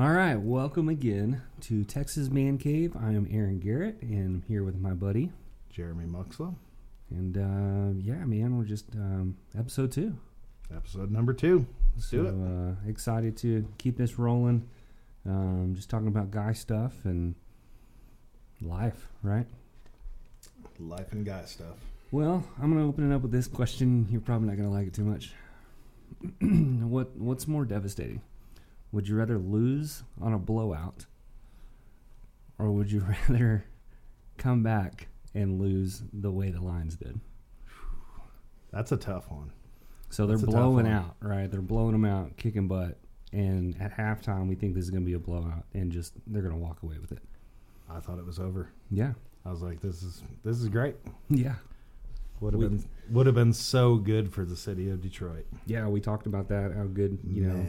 All right, welcome again to Texas Man Cave. I am Aaron Garrett, and I'm here with my buddy Jeremy Muxlow. And yeah, man, we're just episode 2. Episode number 2. Let's do it. Excited to keep this rolling. Just talking about guy stuff and life, right? Life and guy stuff. Well, I'm going to open it up with this question. You're probably not going to like it too much. What's more devastating? Would you rather lose on a blowout, or would you rather come back and lose the way the Lions did? That's a tough one. So they're blowing out, right? They're blowing them out, kicking butt, and at halftime we think this is going to be a blowout, and just they're going to walk away with it. I thought it was over. Yeah, I was like, this is great. Yeah. Would have been so good for the city of Detroit. Yeah, we talked about that. How good, you know,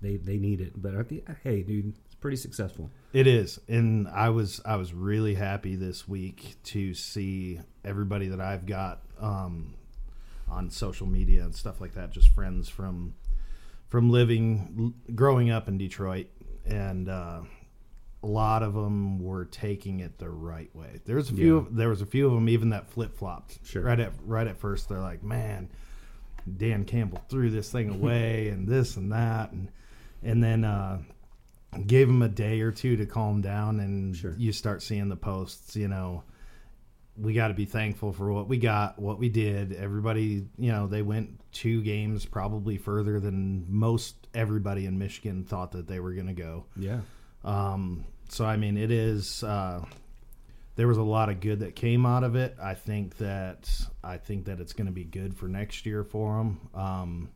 they need it. But I think, hey, dude, it's pretty successful. It is, and I was really happy this week to see everybody that I've got on social media and stuff like that. Just friends from growing up in Detroit, and a lot of them were taking it the right way. There was a few of them even that flip-flopped. Sure. Right at first they're like, "Man, Dan Campbell threw this thing away and this and that," and then gave him a day or two to calm down, and sure. You start seeing the posts, we got to be thankful for what we got, what we did. Everybody, they went 2 games probably further than most everybody in Michigan thought that they were going to go. Yeah. So, I mean, it is, there was a lot of good that came out of it. I think that it's going to be good for next year for them.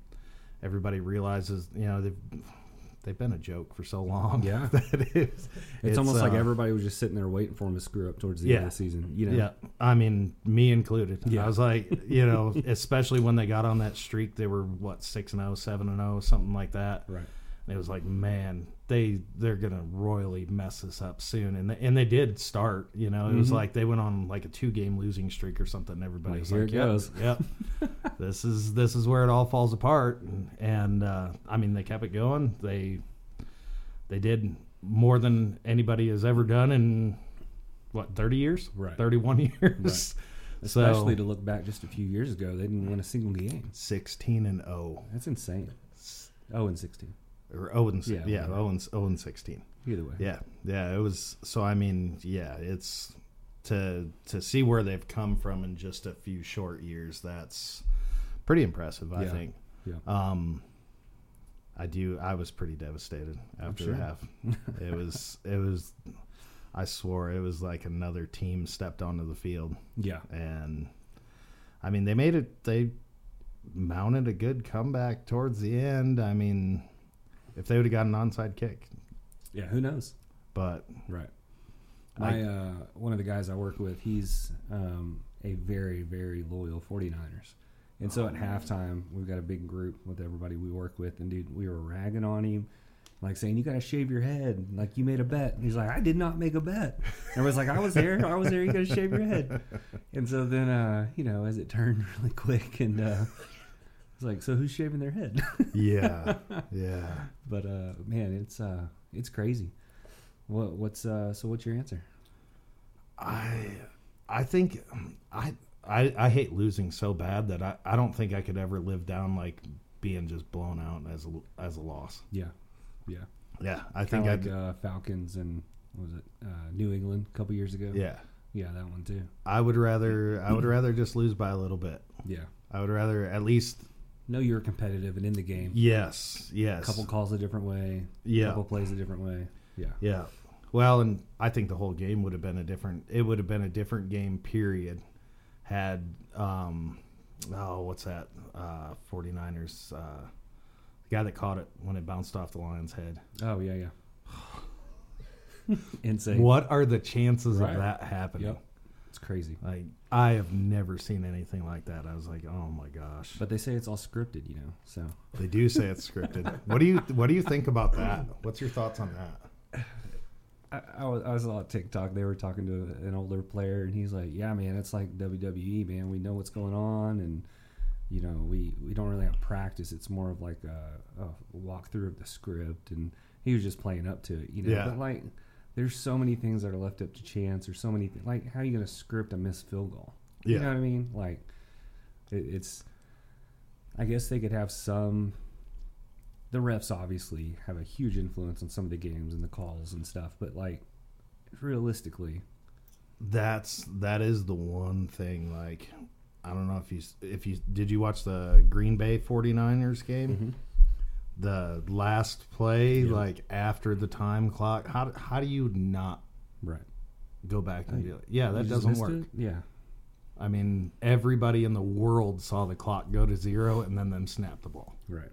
Everybody realizes, they've been a joke for so long. Yeah. It's almost like everybody was just sitting there waiting for them to screw up towards the end of the season. Yeah. I mean, me included. Yeah. I was like, especially when they got on that streak, they were, 6-0, 7-0, something like that. Right. And it was like, man, they're going to royally mess this up soon. And they did start, It was like they went on like a 2-game losing streak or something. And everybody was like, yep. This is where it all falls apart. And I mean, they kept it going. They did more than anybody has ever done in, 30 years? Right. 31 years? Right. Especially to look back just a few years ago, they didn't win a single game. 16-0. That's insane. 0-16. Or 0-16. Yeah, 0-16. Either way. Yeah. It was so. I mean, yeah. It's to see where they've come from in just a few short years. That's pretty impressive. I think. Yeah. I do. I was pretty devastated after the half. It was. I swore it was like another team stepped onto the field. Yeah. And I mean, they made it. They mounted a good comeback towards the end. I mean. If they would have gotten an onside kick. Yeah, who knows? But right. My one of the guys I work with, he's a very, very loyal 49ers. And so at halftime, we've got a big group with everybody we work with. And, dude, we were ragging on him, like saying, you got to shave your head. Like, you made a bet. And he's like, I did not make a bet. And I was like, I was there. You got to shave your head. And so then, as it turned really quick and – it's like, so who's shaving their head? yeah. But man, it's crazy. So what's your answer? I think I hate losing so bad that I don't think I could ever live down like being just blown out as a loss. Yeah. I think like Falcons and what was it New England a couple years ago. Yeah, that one too. I would rather just lose by a little bit. Yeah, I would rather at least. No, you're competitive and in the game. Yes. A couple calls a different way. Yeah. A couple plays a different way. Yeah. Well, and I think the whole game would have been a different game period had, what's that? 49ers, the guy that caught it when it bounced off the Lions' head. Oh, yeah. Insane. What are the chances of that happening? Yep. It's crazy. Like, I have never seen anything like that. I was like, oh my gosh. But they say it's all scripted, so they do say it's scripted. What do you think about that? What's your thoughts on that? I was on TikTok. They were talking to an older player, and he's like, yeah, man, it's like WWE, man. We know what's going on, and we don't really have practice. It's more of like a walkthrough of the script. And he was just playing up to it, you know. Yeah. But like, there's so many things that are left up to chance, or so many things. Like, how are you going to script a missed field goal? You know what I mean? Like, it's. I guess they could have some. The refs obviously have a huge influence on some of the games and the calls and stuff, but like, realistically, that is the one thing. Like, I don't know if you did you watch the Green Bay 49ers game? Mm-hmm. The last play, like after the time clock, how do you not go back and be like, yeah, that doesn't work. It? Yeah. I mean, everybody in the world saw the clock go to zero and then them snap the ball. Right.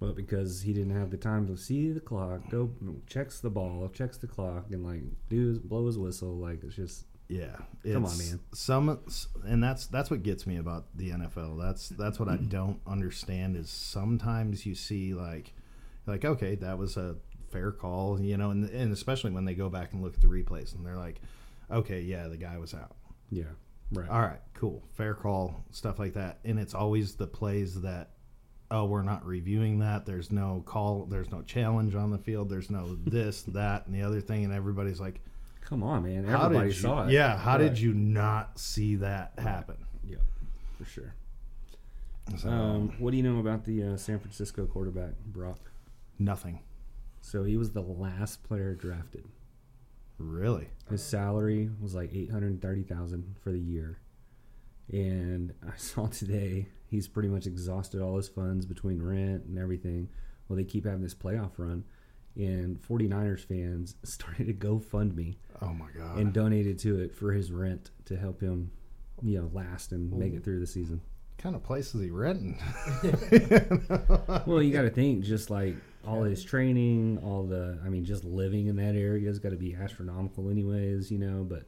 But because he didn't have the time to see the clock, go checks the ball, checks the clock, and like blow his whistle, like it's just come on, man. That's what gets me about the NFL. That's what I don't understand is sometimes you see like okay, that was a fair call, you know, and especially when they go back and look at the replays and they're like, okay, yeah, the guy was out. Yeah. Right. All right, cool. Fair call, stuff like that. And it's always the plays that we're not reviewing that. There's no call, there's no challenge on the field, there's no this, that, and the other thing, and everybody's like, come on, man. Everybody saw it. Yeah, how did you not see that happen? Yeah, for sure. So, what do you know about the San Francisco quarterback, Brock? Nothing. So he was the last player drafted. Really? His salary was like $830,000 for the year. And I saw today he's pretty much exhausted all his funds between rent and everything. Well, they keep having this playoff run. And 49ers fans started a GoFundMe. Oh my God! And donated to it for his rent to help him, you know, last and make it through the season. What kind of place is he renting? Well, you got to think, just like all his training, just living in that area has got to be astronomical, anyways, you know. But,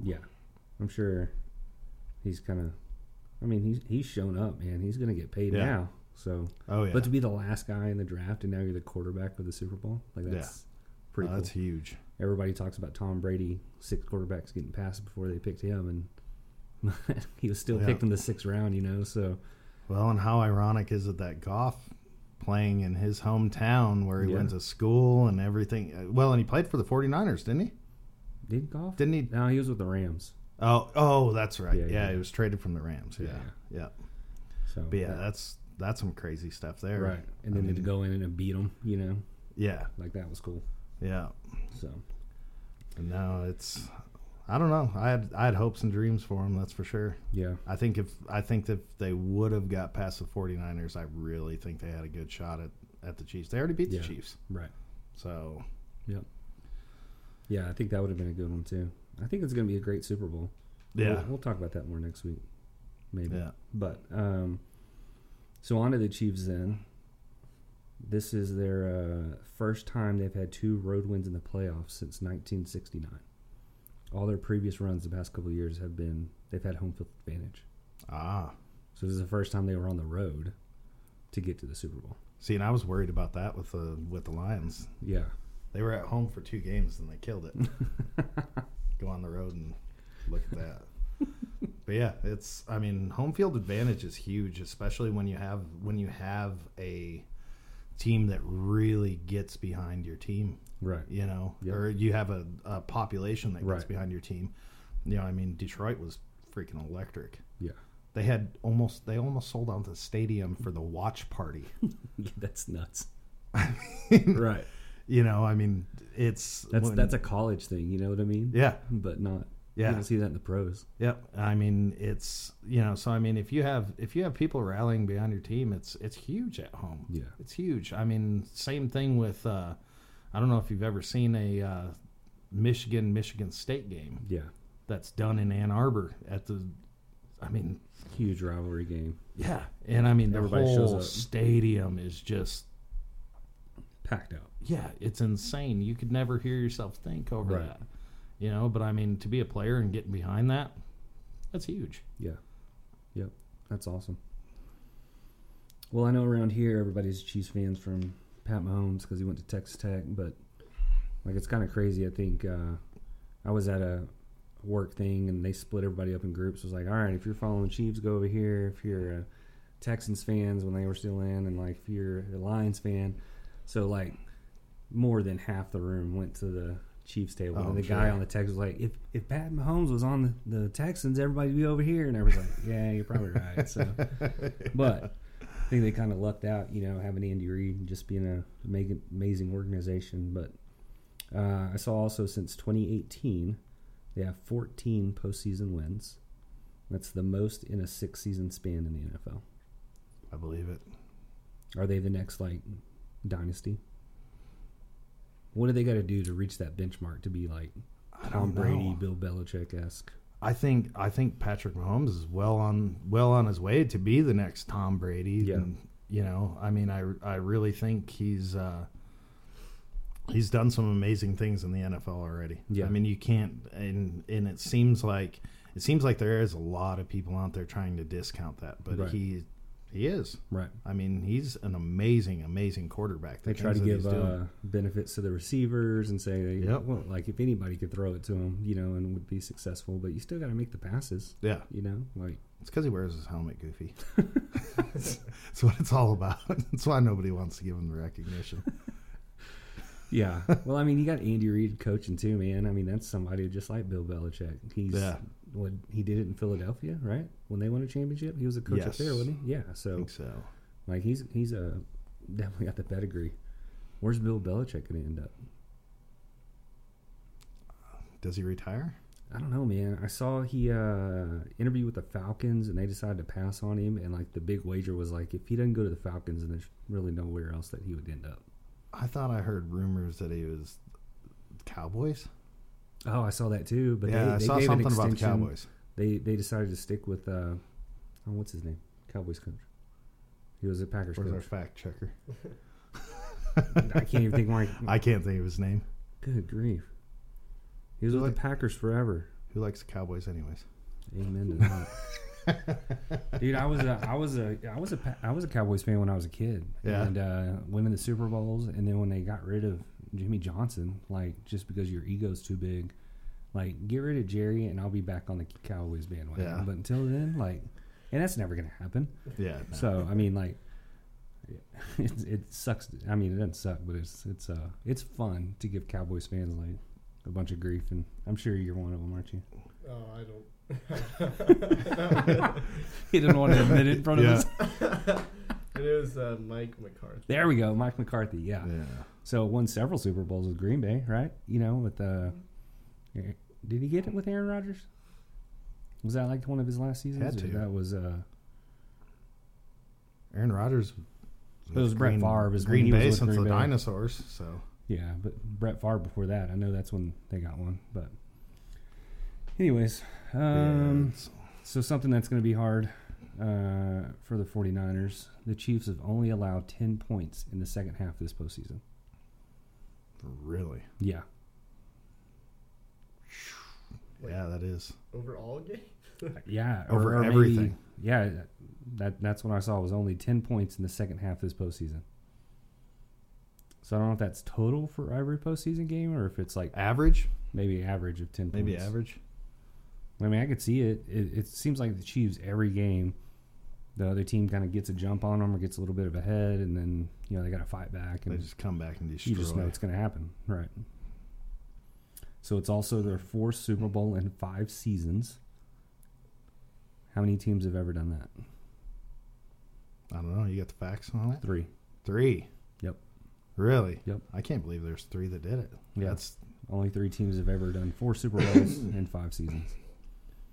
yeah, I'm sure he's kind of. I mean, he's shown up, man. He's gonna get paid now. So, but to be the last guy in the draft and now you're the quarterback for the Super Bowl, like that's pretty cool. That's huge. Everybody talks about Tom Brady, 6 quarterbacks getting passed before they picked him, and he was still picked in the 6th round, you know. So, well, and how ironic is it that Goff playing in his hometown where he went to school and everything. Well, and he played for the 49ers, didn't he? Did Goff? Didn't he? No, he was with the Rams. Oh, that's right. Yeah, he was traded from the Rams. Yeah. So, but that's some crazy stuff there. Right. And then to go in and beat them, you know? Yeah. Like, that was cool. Yeah. So. And now it's, I don't know. I had hopes and dreams for him, that's for sure. Yeah. I think if they would have got past the 49ers, I really think they had a good shot at the Chiefs. They already beat the Chiefs. Right. So. Yep. Yeah, I think that would have been a good one, too. I think it's going to be a great Super Bowl. Yeah. We'll talk about that more next week, maybe. Yeah. But, so on to the Chiefs then. This is their first time they've had 2 road wins in the playoffs since 1969. All their previous runs the past couple of years have been, they've had home field advantage. Ah. So this is the first time they were on the road to get to the Super Bowl. See, and I was worried about that with the Lions. Yeah. They were at home for 2 games and they killed it. Go on the road and look at that. But yeah, home field advantage is huge, especially when you have a team that really gets behind your team, right? You know, or you have a population that gets behind your team. You know, I mean, Detroit was freaking electric. Yeah, they almost sold out the stadium for the watch party. That's nuts. I mean, right? You know, I mean, that's a college thing. You know what I mean? Yeah, but not. Yeah. You don't see that in the pros. Yep. I mean, it's, you know, so I mean, if you have people rallying behind your team, it's huge at home. Yeah. It's huge. I mean, same thing with I don't know if you've ever seen a Michigan State game. Yeah. That's done in Ann Arbor huge rivalry game. Yeah. And I mean, everybody, the whole stadium is just packed out. Yeah, it's insane. You could never hear yourself think over that. You know, but I mean, to be a player and getting behind that, that's huge. Yeah. Yep. That's awesome. Well, I know around here everybody's Chiefs fans from Pat Mahomes because he went to Texas Tech, but like it's kind of crazy. I think I was at a work thing and they split everybody up in groups. It was like, all right, if you're following Chiefs, go over here. If you're a Texans fans when they were still in, and like if you're a Lions fan, so like more than half the room went to the Chiefs table. Oh, and the guy on the Texans was like, if Pat Mahomes was on the Texans, everybody would be over here. And everybody's like, yeah, you're probably right. So, but I think they kind of lucked out, you know, having Andy Reid and just being an amazing organization. But I saw also since 2018, they have 14 postseason wins. That's the most in a 6-season span in the NFL. I believe it. Are they the next, like, dynasty? What do they got to do to reach that benchmark to be like Tom Brady, Bill Belichick-esque? I think Patrick Mahomes is well on his way to be the next Tom Brady. Yeah. And, you know, I mean, I really think he's done some amazing things in the NFL already. Yeah. I mean, you can't, and it seems like there is a lot of people out there trying to discount that, but He is. Right. I mean, he's an amazing, amazing quarterback. They try to give benefits to the receivers and say, well, like, if anybody could throw it to him, you know, and would be successful, but you still got to make the passes. Yeah. You know, like. It's because he wears his helmet goofy. That's what it's all about. That's why nobody wants to give him the recognition. Yeah. Well, I mean, you got Andy Reid coaching too, man. I mean, that's somebody just like Bill Belichick. He did it in Philadelphia, right? When they won a championship, he was a coach up there, wasn't he? Yeah, so I think so. Like he's definitely got the pedigree. Where's Bill Belichick going to end up? Does he retire? I don't know, man. I saw he interviewed with the Falcons, and they decided to pass on him. And like the big wager was like, if he doesn't go to the Falcons, then there's really nowhere else that he would end up. I thought I heard rumors that he was Cowboys. Oh, I saw that too. But yeah, they I saw gave something about the Cowboys. They decided to stick with, what's his name? Cowboys coach. He was a Packers coach. Where's our fact checker? I can't think of his name. Good grief. He was with the Packers forever. Who likes the Cowboys anyways? Amen to that. Dude, I was a Cowboys fan when I was a kid, and winning the Super Bowls, and then when they got rid of Jimmy Johnson, like just because your ego's too big, like get rid of Jerry, and I'll be back on the Cowboys bandwagon. Yeah. But until then, like, and that's never gonna happen. Yeah. No. So I mean, like, it sucks. I mean, it doesn't suck, but it's fun to give Cowboys fans like a bunch of grief, and I'm sure you're one of them, aren't you? Oh, I don't. He didn't want to admit it in front of us. And it was Mike McCarthy. There we go, Mike McCarthy. Yeah. So won several Super Bowls with Green Bay, right? You know, with did he get it with Aaron Rodgers? Was that like one of his last seasons? Had to. That was Aaron Rodgers. It was Brett Favre. Was Green Bay was since Green the Bay. Dinosaurs. So yeah, but Brett Favre before that. I know that's when they got one, but. Anyways, so something that's going to be hard for the 49ers. The Chiefs have only allowed 10 points in the second half of this postseason. Really? Yeah. Yeah, that is. Over all games? Yeah. Over everything. Maybe, yeah, that's what I saw was only 10 points in the second half of this postseason. So I don't know if that's total for every postseason game or if it's like... Average? Maybe average of 10 points. Maybe average. I mean, I could see it. It seems like the Chiefs, every game, the other team kind of gets a jump on them or gets a little bit of a head, and then, you know, they got to fight back. And they just come back and destroy. You just know it's going to happen. Right. So it's also their fourth Super Bowl in 5 seasons. How many teams have ever done that? I don't know. You got the facts on it? 3. Yep. Really? Yep. I can't believe there's 3 that did it. Yeah. That's... Only 3 teams have ever done 4 Super Bowls in 5 seasons.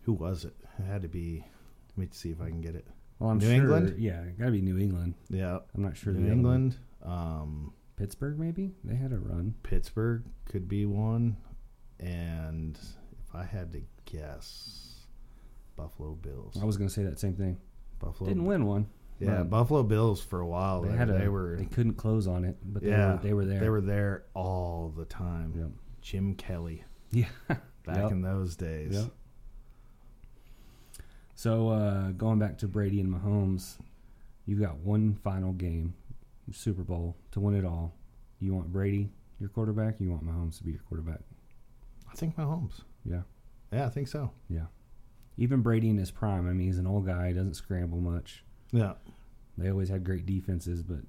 Who was it? It had to be. Let me see if I can get it. Well, New England? Yeah, it got to be New England. Yeah. I'm not sure. New England. Pittsburgh, maybe? They had a run. Pittsburgh could be one. And if I had to guess, Buffalo Bills. I was going to say that same thing. Buffalo didn't win one. Yeah, Buffalo Bills for a while. They couldn't close on it, but they were there. They were there all the time. Yep. Jim Kelly. Yeah. Back in those days. Yep. So, going back to Brady and Mahomes, you've got one final game, Super Bowl, to win it all. You want Brady, your quarterback, you want Mahomes to be your quarterback? I think Mahomes. Yeah. Yeah, I think so. Yeah. Even Brady in his prime, I mean, he's an old guy. He doesn't scramble much. Yeah. They always had great defenses, but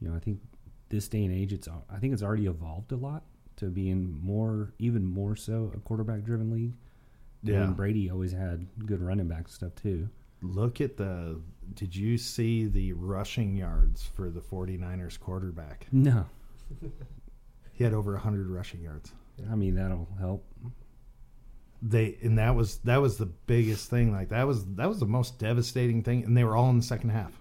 you know, I think this day and age, I think it's already evolved a lot to being even more so a quarterback-driven league. Yeah, and Brady always had good running back stuff too. Look at did you see the rushing yards for the 49ers quarterback? No. He had over 100 rushing yards. I mean, that'll help. That was the biggest thing. Like that was the most devastating thing, and they were all in the second half.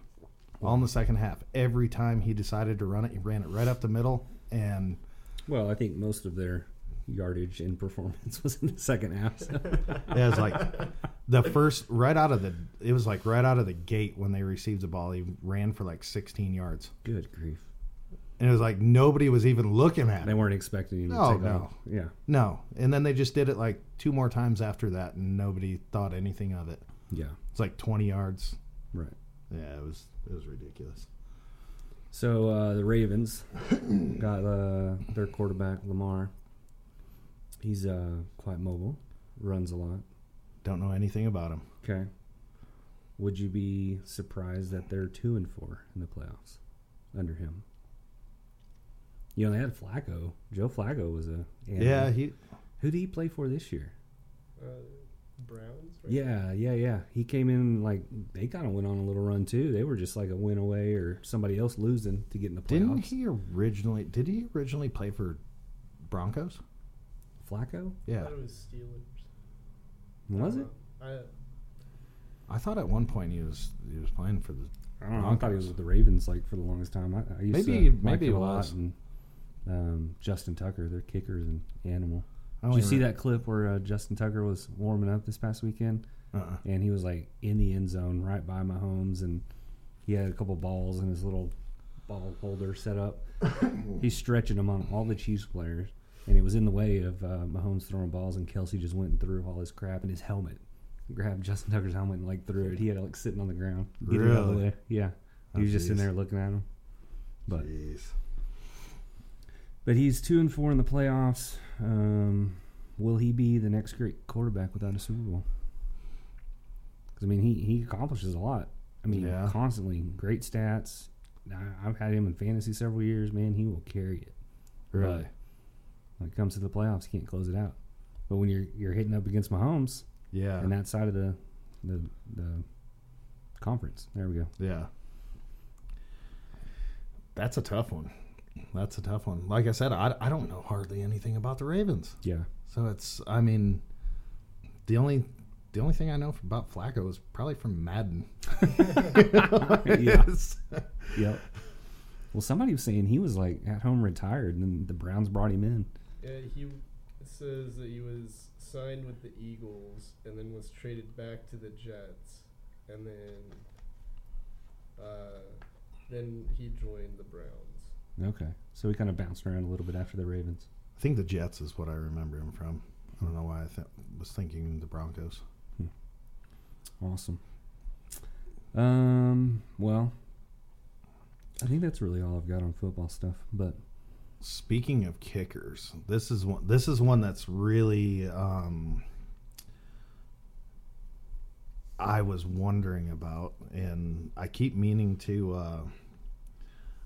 All in the second half. Every time he decided to run it, he ran it right up the middle. And well, I think most of their yardage and performance was in the second half. So. It was like the first right out of the gate when they received the ball, he ran for like 16 yards. Good grief. And it was like nobody was even looking at it. They weren't expecting him to take off. Yeah. No. And then they just did it like two more times after that, and nobody thought anything of it. Yeah. It's like 20 yards. Right. Yeah, it was ridiculous. So the Ravens got their quarterback, Lamar. He's quite mobile, runs a lot. Don't know anything about him. Okay. Would you be surprised that they're 2-4 in the playoffs under him? You know, they had Flacco. Joe Flacco was a... Yeah, he... Who did he play for this year? Browns? Right? Yeah. He came in, like, they kind of went on a little run, too. They were just like a win away or somebody else losing to get in the playoffs. Did he originally play for Broncos? Flacco? Yeah. I thought it was Steelers. Was it? I thought at one point he was playing for the... I don't know. I thought he was with the Ravens, like, for the longest time. I used maybe, to maybe like it a was. Lot. And, Justin Tucker, their kicker, is an animal. Did you see that clip where Justin Tucker was warming up this past weekend? Uh-uh. And he was, like, in the end zone right by Mahomes, and he had a couple balls in his little ball holder set up. He's stretching them on all the Chiefs players, and it was in the way of Mahomes throwing balls, and Kelsey just went and threw all his crap in his helmet. Grabbed Justin Tucker's helmet and, like, threw it. He had it, like, sitting on the ground. Really? Out of the way. Yeah. He was just in there looking at him. But jeez. But he's 2-4 in the playoffs. Will he be the next great quarterback without a Super Bowl? Because, I mean, he accomplishes a lot. I mean, constantly. Great stats. I've had him in fantasy several years. Man, he will carry it. Really? But when it comes to the playoffs, he can't close it out. But when you're hitting up against Mahomes... Yeah. And that side of the conference. There we go. Yeah. That's a tough one. Like I said, I don't know hardly anything about the Ravens. Yeah. So it's, I mean, the only thing I know about Flacco is probably from Madden. Yes. Yep. Well, somebody was saying he was like at home retired and then the Browns brought him in. Yeah, he says that he was signed with the Eagles and then was traded back to the Jets, and then he joined the Browns. Okay, so he kind of bounced around a little bit after the Ravens. I think the Jets is what I remember him from. I don't know why I was thinking the Broncos. Awesome. Well, I think that's really all I've got on football stuff, but. Speaking of kickers, this is one that's really I was wondering about, and I keep meaning to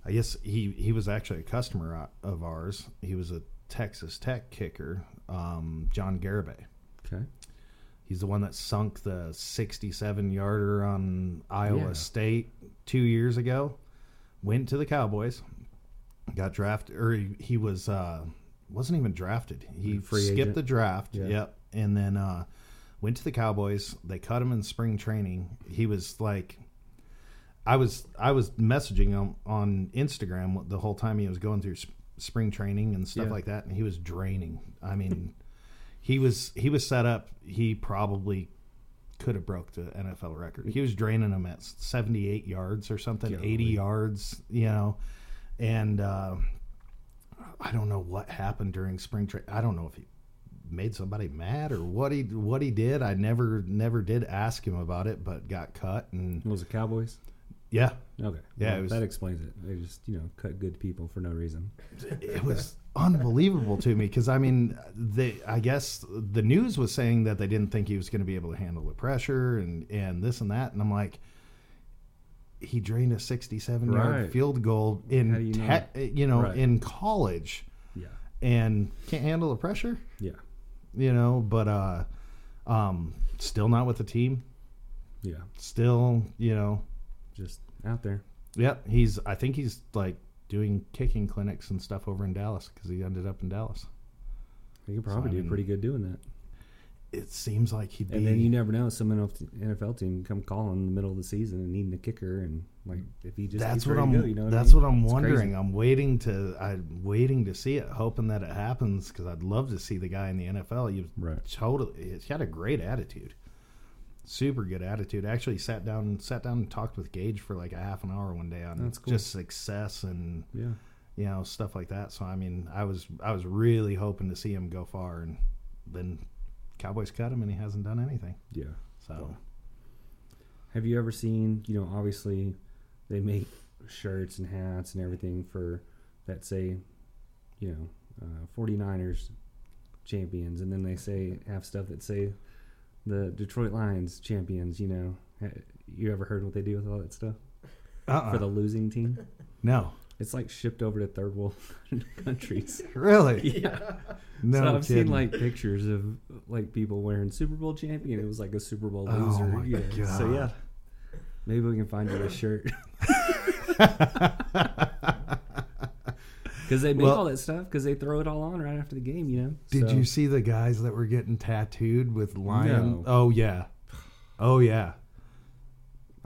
I guess he was actually a customer of ours. He was a Texas Tech kicker, John Garibay. Okay. He's the one that sunk the 67-yarder on Iowa State 2 years ago. Went to the Cowboys. Got drafted, or he was wasn't even drafted. He skipped the draft. Yeah. Yep, and then went to the Cowboys. They cut him in spring training. He was like, I was messaging him on Instagram the whole time he was going through spring training and stuff like that, and he was draining. I mean, he was set up. He probably could have broke the NFL record. He was draining him at 78 yards or something, 80 yards. You know. And I don't know what happened during spring training. I don't know if he made somebody mad or what he did. I never did ask him about it, but got cut. And was it Cowboys? Yeah. Okay. Yeah, well, that explains it. They just cut good people for no reason. It was unbelievable to me because I mean I guess the news was saying that they didn't think he was going to be able to handle the pressure and this and that, and I'm like. he drained a 67-yard field goal in in college. Yeah. And can't handle the pressure. Yeah. You know, but still not with the team. Yeah. Still, you know, just out there. Yep. I think he's like doing kicking clinics and stuff over in Dallas because he ended up in Dallas. He could probably do pretty good doing that. It seems like he'd be. And then you never know. Some NFL team come calling in the middle of the season and needing a kicker, and like if he just that's what I'm. Go, you know what that's I mean? What I'm it's wondering. Crazy. I'm waiting to see it, hoping that it happens because I'd love to see the guy in the NFL. He's got a great attitude, super good attitude. I actually sat down and talked with Gage for like a half an hour one day on just success and you know stuff like that. So I mean, I was really hoping to see him go far, and then. Cowboys cut him and he hasn't done anything. Yeah. So, have you ever seen, you know, obviously they make shirts and hats and everything for that say, you know, 49ers champions, and then they say have stuff that say the Detroit Lions champions, you know. You ever heard what they do with all that stuff? For the losing team? No. It's like shipped over to third world countries. Really? Yeah. No so I've kidding. Seen like pictures of like people wearing Super Bowl champion. It was like a Super Bowl loser. Oh my God. So yeah, maybe we can find you a shirt. Because they make all that stuff because they throw it all on right after the game. You know. Did you see the guys that were getting tattooed with lion? No. Oh yeah.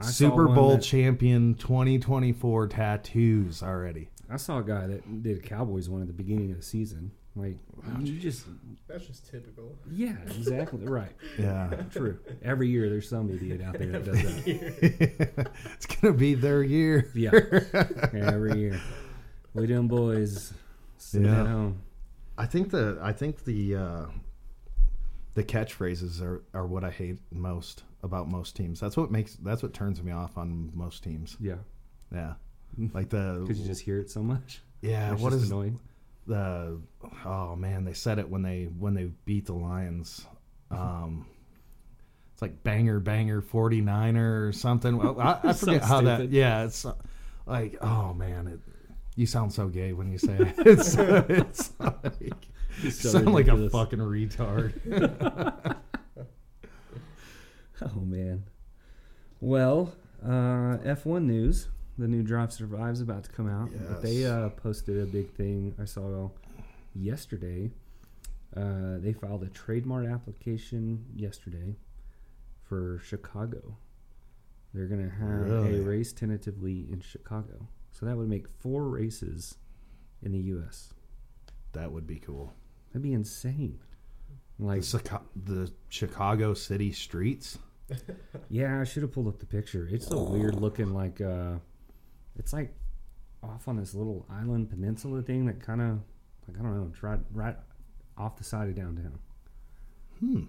Super Bowl champion 2024 tattoos already. I saw a guy that did a Cowboys one at the beginning of the season. Like, that's just typical. Yeah, exactly. Right. Yeah. True. Every year there's some idiot out there that does that. It's going to be their year. Yeah. Every year. We them boys sitting at home. I think the catchphrases are what I hate most about most teams. That's what turns me off on most teams. Yeah. Yeah. Like because you just hear it so much. Yeah. What is annoying? They said it when they beat the Lions. It's like banger 49er or something. Well, I forget so how stupid. That. Yeah. It's like, oh man, you sound so gay when you say it. It's like, you sound like a fucking retard. Oh man. Well, F1 news. The new Drive to Survive is about to come out. Yes. But they posted a big thing I saw yesterday. They filed a trademark application yesterday for Chicago. They're going to have a race tentatively in Chicago. So that would make 4 races in the U.S. That would be cool. That'd be insane. Like the Chicago city streets? Yeah, I should have pulled up the picture. It's a weird looking like... It's like off on this little island peninsula thing that kind of, like, I don't know, right off the side of downtown.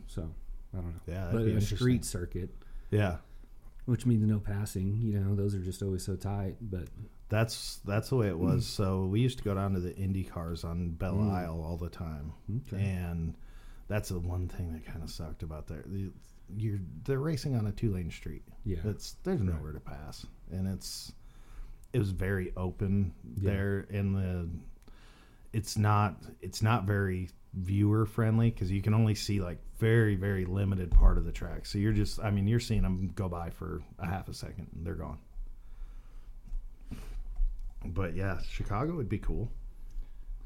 So, I don't know. Yeah, but a street circuit. Yeah. Which means no passing. You know, those are just always so tight. But that's the way it was. So we used to go down to the Indy cars on Belle Isle all the time. Okay. And that's the one thing that kind of sucked about there. They're racing on a 2-lane street. Yeah. There's nowhere to pass. And it was very open there, and it's not very viewer friendly because you can only see like very, very limited part of the track. So you're seeing them go by for a half a second and they're gone. But yeah, Chicago would be cool.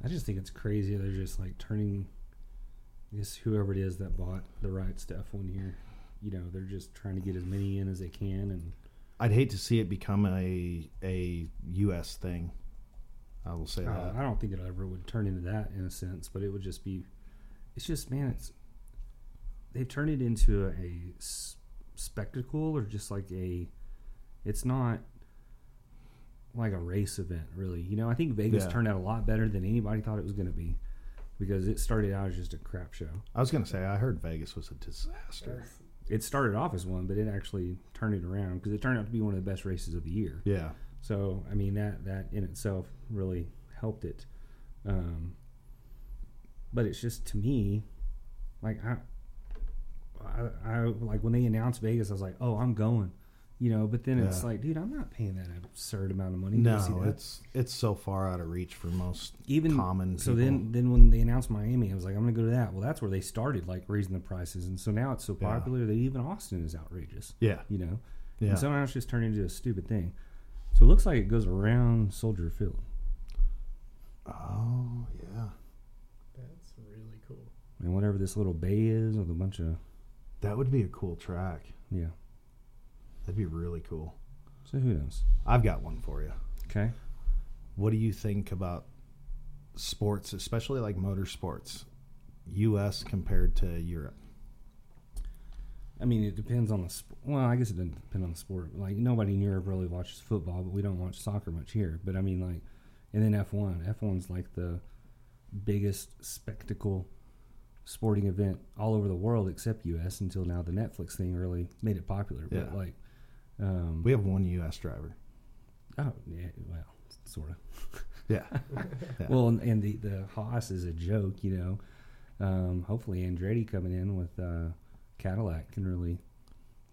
I just think it's crazy. They're just like turning, I guess whoever it is that bought the rights to F1 here, you know, they're just trying to get as many in as they can, and I'd hate to see it become a U.S. thing. I will say that. I don't think it ever would turn into that in a sense, but it would just be... It's just, man, they've turned it into a spectacle or just like a... It's not like a race event, really. You know, I think Vegas turned out a lot better than anybody thought it was going to be because it started out as just a crap show. I was going to say, I heard Vegas was a disaster. It started off as one, but it actually turned it around because it turned out to be one of the best races of the year. Yeah. So, I mean, that in itself really helped it. But it's just, to me, like, I like when they announced Vegas, I was like, oh, I'm going. You know, but then it's like, dude, I'm not paying that absurd amount of money. No, it's so far out of reach for most common people. So then when they announced Miami, I was like, I'm going to go to that. Well, that's where they started, like, raising the prices. And so now it's so popular that even Austin is outrageous. Yeah. You know? Yeah. And somehow it's just turned into a stupid thing. So it looks like it goes around Soldier Field. Oh, yeah. That's really cool. And whatever this little bay is with a bunch of... That would be a cool track. Yeah. That'd be really cool. So who knows? I've got one for you. Okay. What do you think about sports, especially like motorsports, U.S. compared to Europe? I mean, it depends on the sport. Well, I guess it doesn't depend on the sport. Like, nobody in Europe really watches football, but we don't watch soccer much here. But, I mean, like, and then F1. F1's like the biggest spectacle sporting event all over the world except U.S. until now. The Netflix thing really made it popular. Yeah. But like, we have one U.S. driver. Oh yeah, well, sort of. Yeah. Yeah. Well, and the Haas is a joke, you know. Hopefully, Andretti coming in with Cadillac can really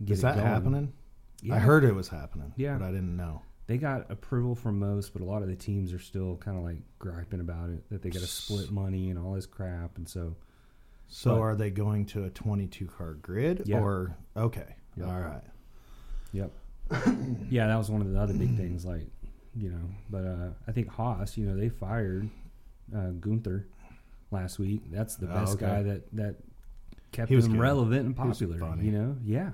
get is it that going. Happening? Yeah. I heard it was happening. Yeah, but I didn't know. They got approval from most, but a lot of the teams are still kind of like griping about it that they got to split money and all this crap, and so. So but, are they going to a 22-car grid? Yeah. Or okay, yep. All right, yep, yeah. That was one of the other big things, like, you know. But I think Haas, you know, they fired Gunther last week. That's the best guy that kept him relevant and popular. You know, yeah.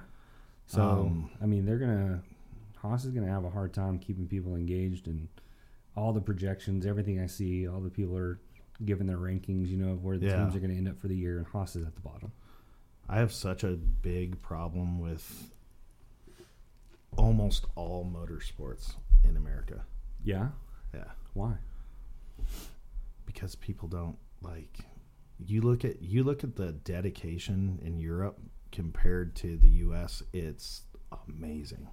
So I mean, Haas is gonna have a hard time keeping people engaged, and all the projections, everything I see, all the people are. Given their rankings, you know, of where the teams are going to end up for the year, and Haas is at the bottom. I have such a big problem with almost all motorsports in America. Yeah? Yeah. Why? Because people don't, like... You look at the dedication in Europe compared to the U.S., it's amazing.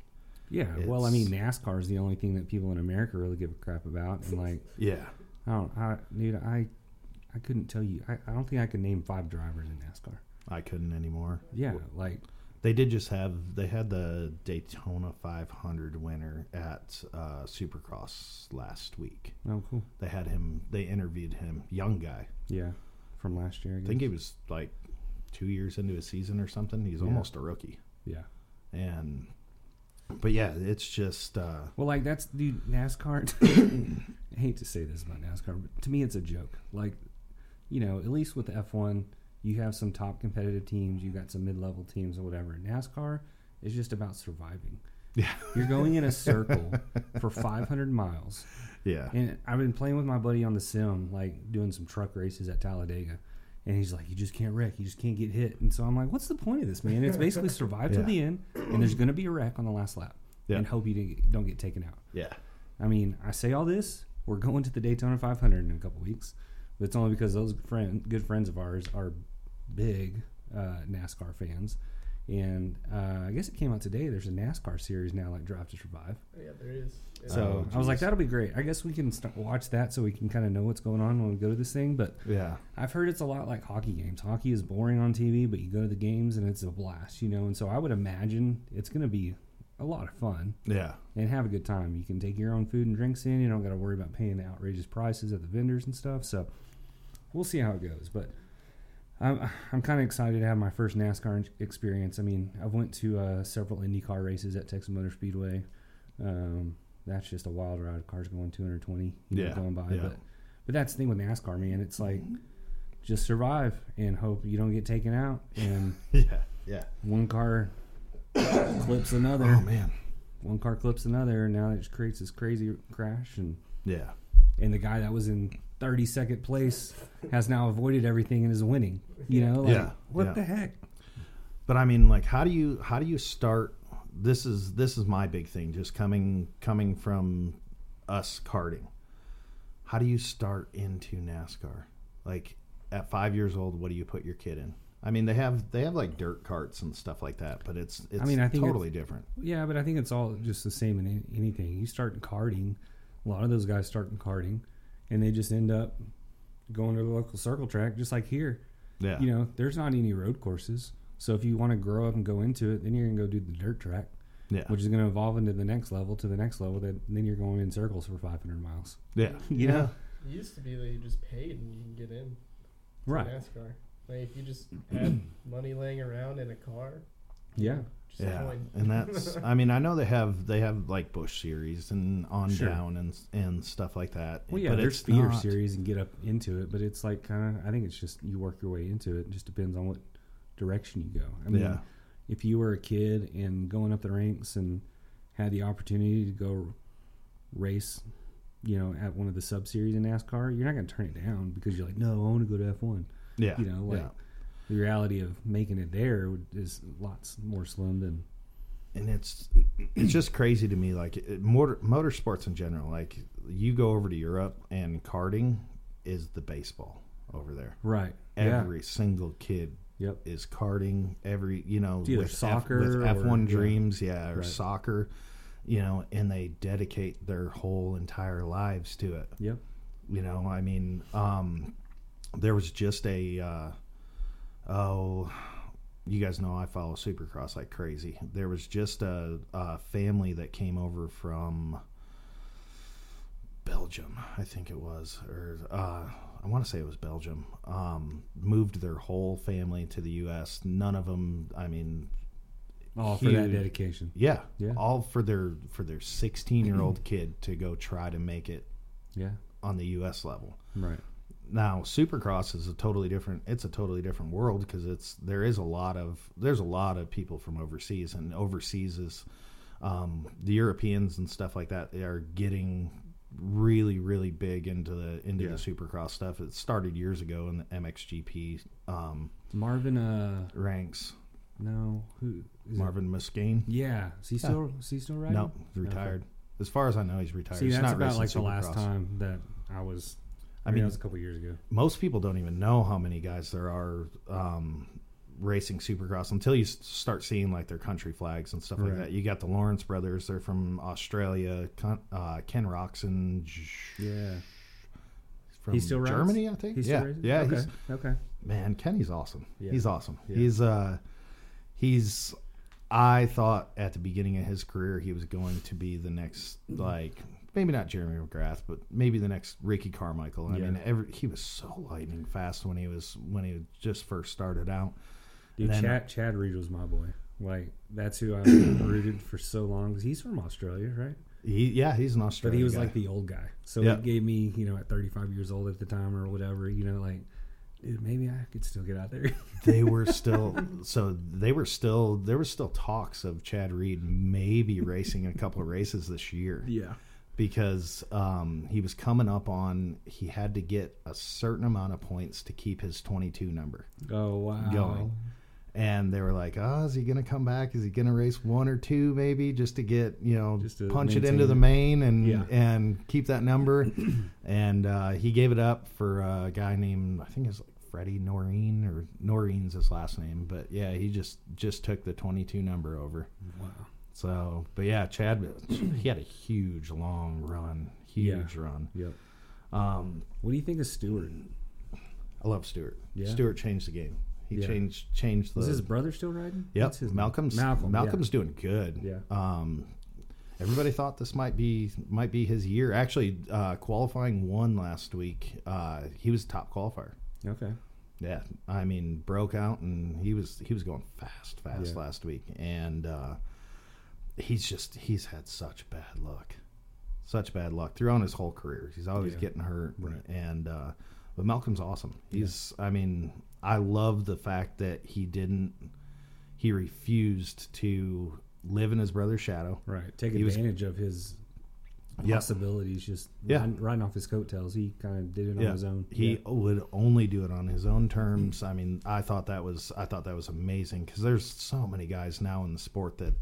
Yeah, well, I mean, NASCAR is the only thing that people in America really give a crap about, and, like... Yeah. I couldn't tell you. I don't think I could name 5 drivers in NASCAR. I couldn't anymore. Yeah, like they did just have. They had the Daytona 500 winner at Supercross last week. Oh, cool. They had him. They interviewed him, young guy. Yeah, from last year. I guess. I think he was like 2 years into his season or something. He's almost a rookie. Yeah, and but yeah, it's just well, like that's dude NASCAR. I hate to say this about NASCAR, but to me it's a joke. Like, you know, at least with F1, you have some top competitive teams, you got some mid-level teams or whatever. NASCAR is just about surviving. Yeah. You're going in a circle for 500 miles. Yeah. And I've been playing with my buddy on the sim, like doing some truck races at Talladega. And he's like, you just can't wreck. You just can't get hit. And so I'm like, what's the point of this, man? It's basically survive till the end, and there's going to be a wreck on the last lap. Yeah. And hope you don't get taken out. Yeah. I mean, I say all this. We're going to the Daytona 500 in a couple weeks, but it's only because those good friends of ours are big NASCAR fans, and I guess it came out today. There's a NASCAR series now, like Drive to Survive. Yeah, there is. Yeah. So I was like, that'll be great. I guess we can watch that so we can kind of know what's going on when we go to this thing. But yeah, I've heard it's a lot like hockey games. Hockey is boring on TV, but you go to the games and it's a blast, you know. And so I would imagine it's going to be a lot of fun. Yeah. And have a good time. You can take your own food and drinks in. You don't got to worry about paying the outrageous prices at the vendors and stuff. So we'll see how it goes. But I'm kind of excited to have my first NASCAR experience. I mean, I've went to several IndyCar races at Texas Motor Speedway. That's just a wild ride. Cars going 220. Going by. Yeah. But that's the thing with NASCAR, man. It's like just survive and hope you don't get taken out. And one car... clips another. Oh man, one car clips another, and now it just creates this crazy crash. And and the guy that was in 32nd place has now avoided everything and is winning. You know, like, what the heck? But I mean, like, how do you start? This is my big thing. Just coming from us karting. How do you start into NASCAR? Like at 5 years old, what do you put your kid in? I mean, they have like dirt carts and stuff like that, but it's different. Yeah, but I think it's all just the same in anything. You start in karting. A lot of those guys start in karting, and they just end up going to the local circle track, just like here. Yeah. You know, there's not any road courses. So if you want to grow up and go into it, then you're going to go do the dirt track. Yeah. Which is going to evolve into the next level, to the next level, that then you're going in circles for 500 miles. Yeah. You know? It used to be that you just paid and you can get in. Right. NASCAR. Like, if you just had money laying around in a car. Yeah. Yeah. And that's, I mean, I know they have like Busch Series and down and stuff like that. Well, yeah, but there's feeder series and get up into it, but it's like kind of, I think it's just you work your way into it. It just depends on what direction you go. I mean, if you were a kid and going up the ranks and had the opportunity to go race, you know, at one of the sub series in NASCAR, you're not going to turn it down because you're like, no, I want to go to F1. Yeah. You know, like. Yeah. The reality of making it there is lots more slim than, and it's just crazy to me. Like motorsports in general, like you go over to Europe and karting is the baseball over there, right? Every single kid is karting. Every with soccer, with F1 dreams, soccer, and they dedicate their whole entire lives to it. Yep. You know, I mean, there was just a. You guys know I follow Supercross like crazy. There was just a family that came over from Belgium, I think it was. Or I want to say it was Belgium. Moved their whole family to the U.S. None of them, I mean... All for that dedication. Yeah. Yeah. All for their 16-year-old kid to go try to make it on the U.S. level. Right. Now, Supercross is a totally different world because there's a lot of people from overseas, and overseas is the Europeans and stuff like that. They are getting really, really big into the Supercross stuff. It started years ago in the MXGP Marvin ranks. No, who is Marvin Muskane? Yeah, is he still riding? No, he's retired. As far as I know, he's retired. See, that's not about like Supercross. The last time that I was. I mean, that was a couple years ago. Most people don't even know how many guys there are racing Supercross until you start seeing like their country flags and stuff like that. You got the Lawrence brothers; they're from Australia. Ken Roxon, from Germany, I think. He's still racing? Okay. Man, Kenny's awesome. Yeah. He's awesome. Yeah. He's. I thought at the beginning of his career he was going to be the next like. Maybe not Jeremy McGrath, but maybe the next Ricky Carmichael. And I mean, he was so lightning fast when he just first started out. Dude, then, Chad Reed was my boy. Like that's who I rooted for so long because he's from Australia, right? He's an Australian. But he was like the old guy, so it gave me, at 35 years old at the time or whatever, like, dude, maybe I could still get out there. There were still talks of Chad Reed maybe racing a couple of races this year. Yeah. Because he was coming up on, he had to get a certain amount of points to keep his 22 number. Oh, wow. Going. And they were like, is he going to come back? Is he going to race one or two maybe just to get, punch it into the main and keep that number? And he gave it up for a guy named, I think it's like Freddie Noreen, or Noreen's his last name. But yeah, he just took the 22 number over. Wow. So, but yeah, Chad, he had a huge, long run. Huge run. Yep. What do you think of Stewart? I love Stewart. Yeah. Stewart changed the game. He changed the... Is his brother still riding? Yep. Malcolm's doing good. Yeah. Everybody thought this might be his year. Actually, qualifying won last week. He was top qualifier. Okay. Yeah. I mean, broke out, and he was going fast last week. And... he's had such bad luck throughout his whole career. He's always getting hurt. Right. And, but Malcolm's awesome. I love the fact that he refused to live in his brother's shadow. Right. Take advantage of his possibilities, just riding off his coattails. He kind of did it on his own. He would only do it on his own terms. I mean, I thought that was amazing because there's so many guys now in the sport that,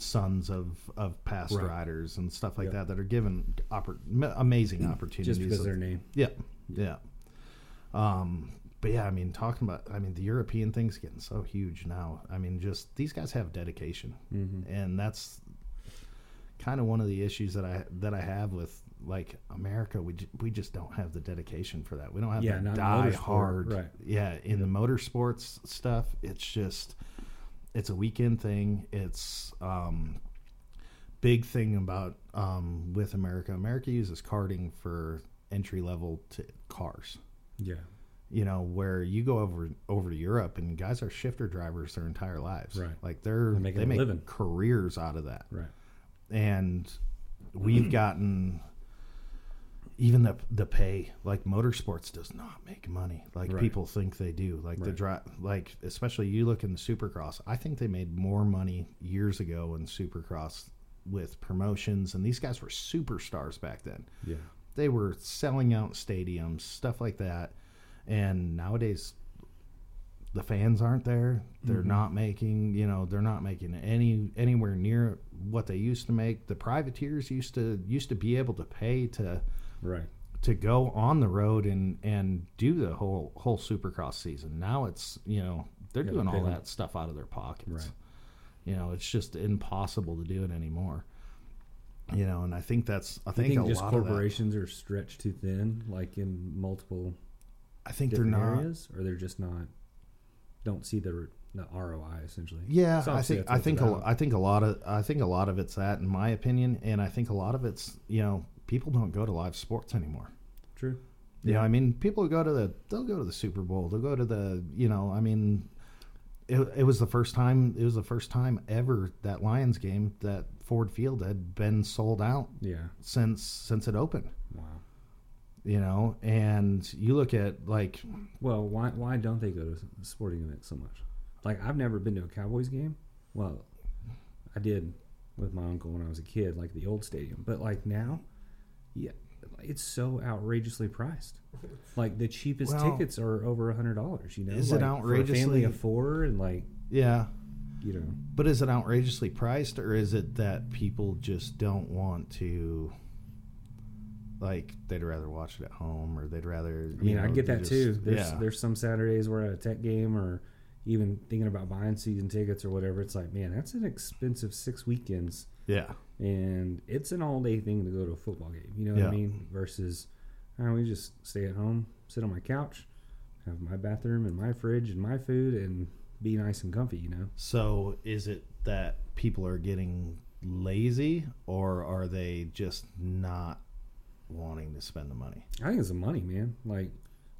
sons of past riders and stuff like that are given amazing opportunities just because of their name. But yeah, I mean, the European thing's getting so huge now. I mean, just these guys have dedication, and that's kind of one of the issues that I have with like America. We just don't have the dedication for that. We don't have the die hard. Right. Yeah, in the motorsports stuff, it's just. It's a weekend thing. It's big thing about with America. America uses karting for entry level to cars. Yeah. You know, where you go over to Europe and guys are shifter drivers their entire lives. Right. Like they make careers out of that. Right. And we've gotten even the pay, like motorsports does not make money. Like people think they do. Like the especially you look in the Supercross. I think they made more money years ago in Supercross with promotions, and these guys were superstars back then. Yeah. They were selling out stadiums, stuff like that. And nowadays, the fans aren't there. They're not making, they're not making anywhere near what they used to make. The privateers used to be able to pay to go on the road and do the whole Supercross season. Now it's they're doing all that stuff out of their pockets. Right. It's just impossible to do it anymore. And I think a lot of corporations are stretched too thin, like in multiple. I think they're not, areas, or they're just not. Don't see the ROI essentially. Yeah, I think a lot of it's that, in my opinion, and I think a lot of it's people don't go to live sports anymore. True. Yeah. People who they'll go to the Super Bowl. They'll go to the it was the first time ever that Lions game that Ford Field had been sold out. Yeah. Since it opened. Wow. And you look at why don't they go to sporting events so much? Like, I've never been to a Cowboys game. Well, I did with my uncle when I was a kid, like the old stadium. But like now, yeah, it's so outrageously priced. Like the cheapest tickets are over $100. Is it outrageously for a family of four and yeah. But is it outrageously priced, or is it that people just don't want to? Like, they'd rather watch it at home, or they'd rather... I get that, too. There's some Saturdays where at a Tech game, or even thinking about buying season tickets or whatever, it's like, man, that's an expensive 6 weekends. Yeah. And it's an all-day thing to go to a football game, what I mean? Versus, we just stay at home, sit on my couch, have my bathroom and my fridge and my food, and be nice and comfy, So, is it that people are getting lazy, or are they just not wanting to spend the money? I think it's the money, man. Like,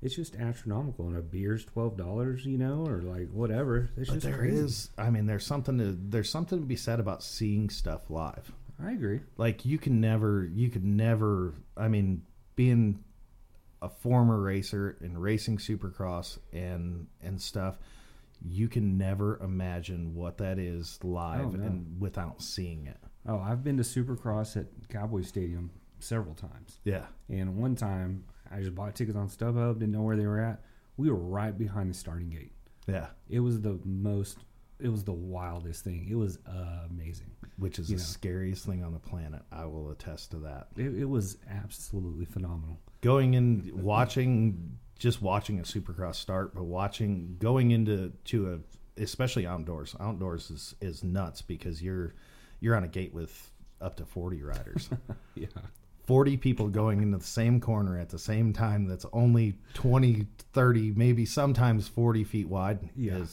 it's just astronomical, and a beer's $12, or like whatever. It's just crazy. There's something to be said about seeing stuff live. I agree. Like, you could never. Being a former racer and racing Supercross and stuff, you can never imagine what that is live and without seeing it. Oh, I've been to Supercross at Cowboys Stadium several times. Yeah. And one time, I just bought tickets on StubHub, didn't know where they were at. We were right behind the starting gate. Yeah. It was the wildest thing. It was amazing. Which is the scariest thing on the planet. I will attest to that. It was absolutely phenomenal. Going in, watching a Supercross start, but especially outdoors. Outdoors is nuts, because you're on a gate with up to 40 riders. Yeah. 40 people going into the same corner at the same time, that's only 20, 30, maybe sometimes 40 feet wide. Yeah.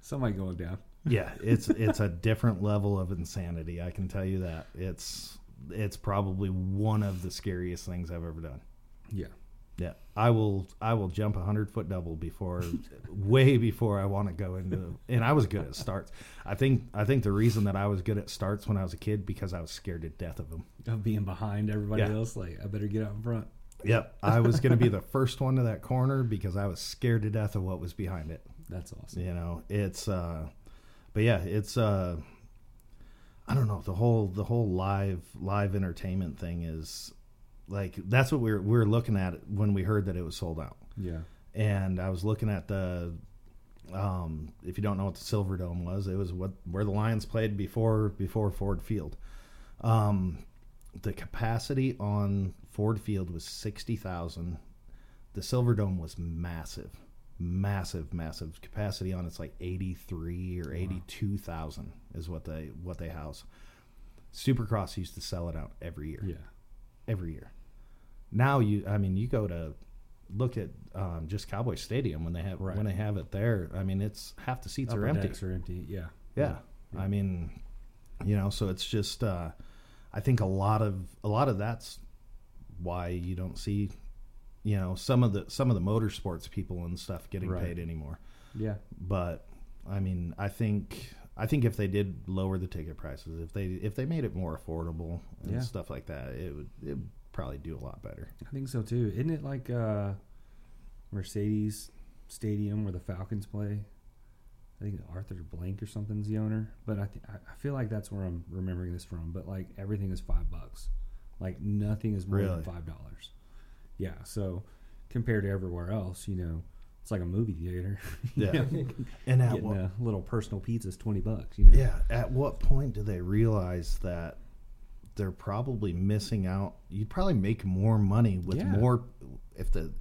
Somebody going down. Yeah, it's a different level of insanity, I can tell you that. It's probably one of the scariest things I've ever done. Yeah. Yeah. I will jump 100-foot double way before I want to go and I was good at starts. I think the reason that I was good at starts when I was a kid, because I was scared to death of them. Of being behind everybody else, like, I better get out in front. Yep. I was going to be the first one to that corner because I was scared to death of what was behind it. That's awesome. It's but yeah, it's I don't know, the whole live entertainment thing is like, that's what we were looking at when we heard that it was sold out. Yeah. And I was looking at the, if you don't know what the Silverdome was, it was where the Lions played before Ford Field. The capacity on Ford Field was 60,000. The Silverdome was massive capacity on. It's like 83 or 82,000 is what they house. Supercross used to sell it out every year. Yeah. Every year. Now you go to look at just Cowboy Stadium when they have right. when they have it there. I mean, it's half the seats are empty. Decks are empty. Yeah. I mean, you know, so it's just I think a lot of that's why you don't see, you know, some of the motorsports people and stuff getting right. paid anymore. Yeah. But I mean, I think if they did lower the ticket prices, if they made it more affordable and yeah. stuff like that, it would probably do a lot better. I think so too. Isn't it like Mercedes Stadium where the Falcons play? I think Arthur Blank or something's the owner, but I feel like that's where I'm remembering this from. But like everything is $5, like nothing is more than $5. Yeah, so compared to everywhere else, you know, it's like a movie theater. Yeah, you know, and at what, a little personal pizza is $20, you know. Yeah, at what point do they realize that they're probably missing out? You'd probably make more money with more if the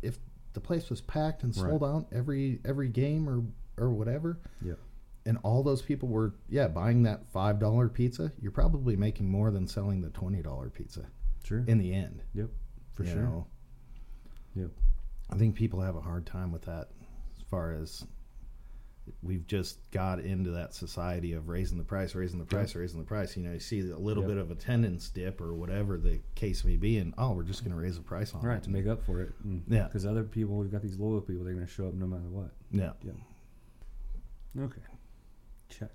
place was packed and sold out every game or whatever. Yeah. And all those people were buying that $5 pizza. You're probably making more than selling the $20 pizza. Sure. In the end. Yep. For you sure. know? Yep. I think people have a hard time with that, as far as we've just got into that society of raising the price. You know, you see a little bit of attendance dip or whatever the case may be, and we're just going to raise the price on it. Right, to make up for it. Mm. Yeah. Because other people, we've got these loyal people, they're going to show up no matter what. Yeah. Yeah. Okay. Check.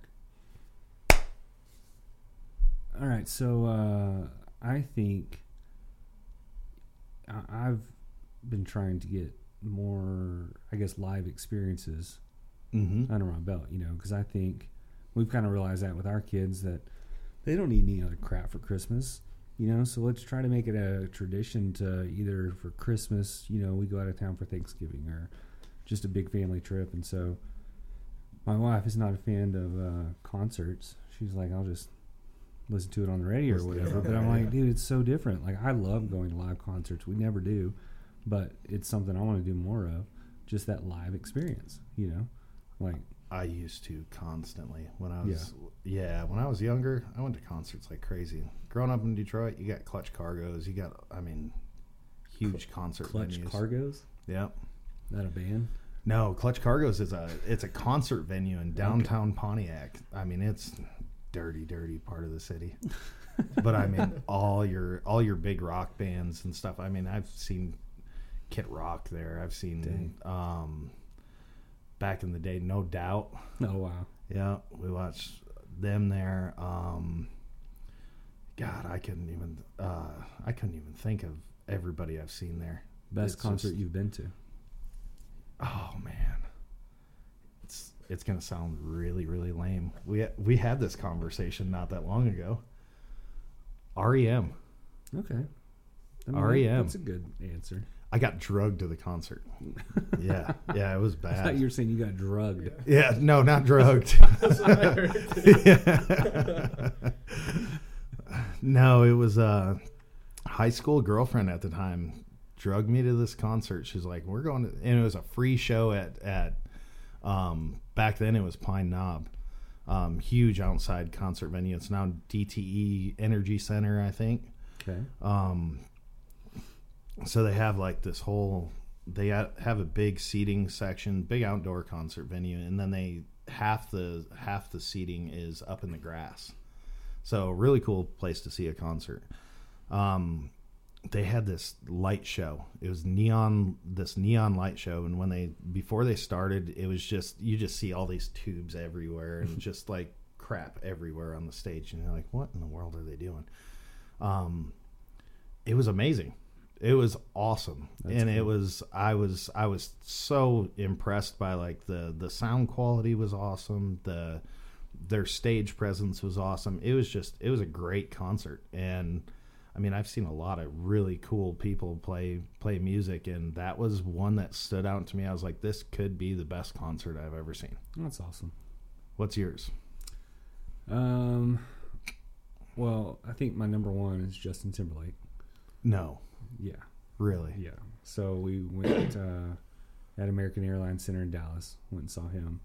All right, so I think I've been trying to get more, I guess, live experiences under my belt, you know, because I think we've kind of realized that with our kids that they don't need any other crap for Christmas, you know, so let's try to make it a tradition to either for Christmas, you know, we go out of town for Thanksgiving or just a big family trip. And so my wife is not a fan of concerts. She's like, I'll just listen to it on the radio or whatever. But I'm like, dude, it's so different. Like, I love going to live concerts. We never do. But it's something I want to do more of, just that live experience, you know? Like I used to constantly when I was when I was younger, I went to concerts like crazy. Growing up in Detroit, you got Clutch Cargoes, you got huge concert Clutch venues. Cargoes? Yep. Not a band? No, Clutch Cargoes is a concert venue in downtown Pontiac. I mean, it's dirty part of the city. But I mean, all your big rock bands and stuff. I mean, I've seen Kid Rock there. I've seen back in the day, No Doubt. Oh, wow. Yeah, we watched them there. God, I couldn't even think of everybody I've seen there. Best concert you've been to? Oh man, it's gonna sound really really lame. We had this conversation not that long ago. REM. Okay. I mean, REM. That's a good answer. I got drugged to the concert. Yeah, it was bad. I thought you were saying you got drugged. Yeah, no, not drugged. That's what I heard. No, it was a high school girlfriend at the time drugged me to this concert. She's like, we're going to, and it was a free show at back then it was Pine Knob. Huge outside concert venue. It's now DTE Energy Center, I think. Okay. So they have like this whole, they have a big seating section, big outdoor concert venue, and then they half the seating is up in the grass. So really cool place to see a concert. They had this light show. It was neon light show, and before they started, it was just, you just see all these tubes everywhere and just like crap everywhere on the stage, and you're like, what in the world are they doing? It was amazing. It was awesome. That's cool. It was I was so impressed by like the sound quality was awesome. Their stage presence was awesome. It was a great concert. And I mean, I've seen a lot of really cool people play music, and that was one that stood out to me. I was like, this could be the best concert I've ever seen. That's awesome. What's yours? Well, I think my number one is Justin Timberlake. No. Yeah. Really? Yeah. So we went at American Airlines Center in Dallas, went and saw him.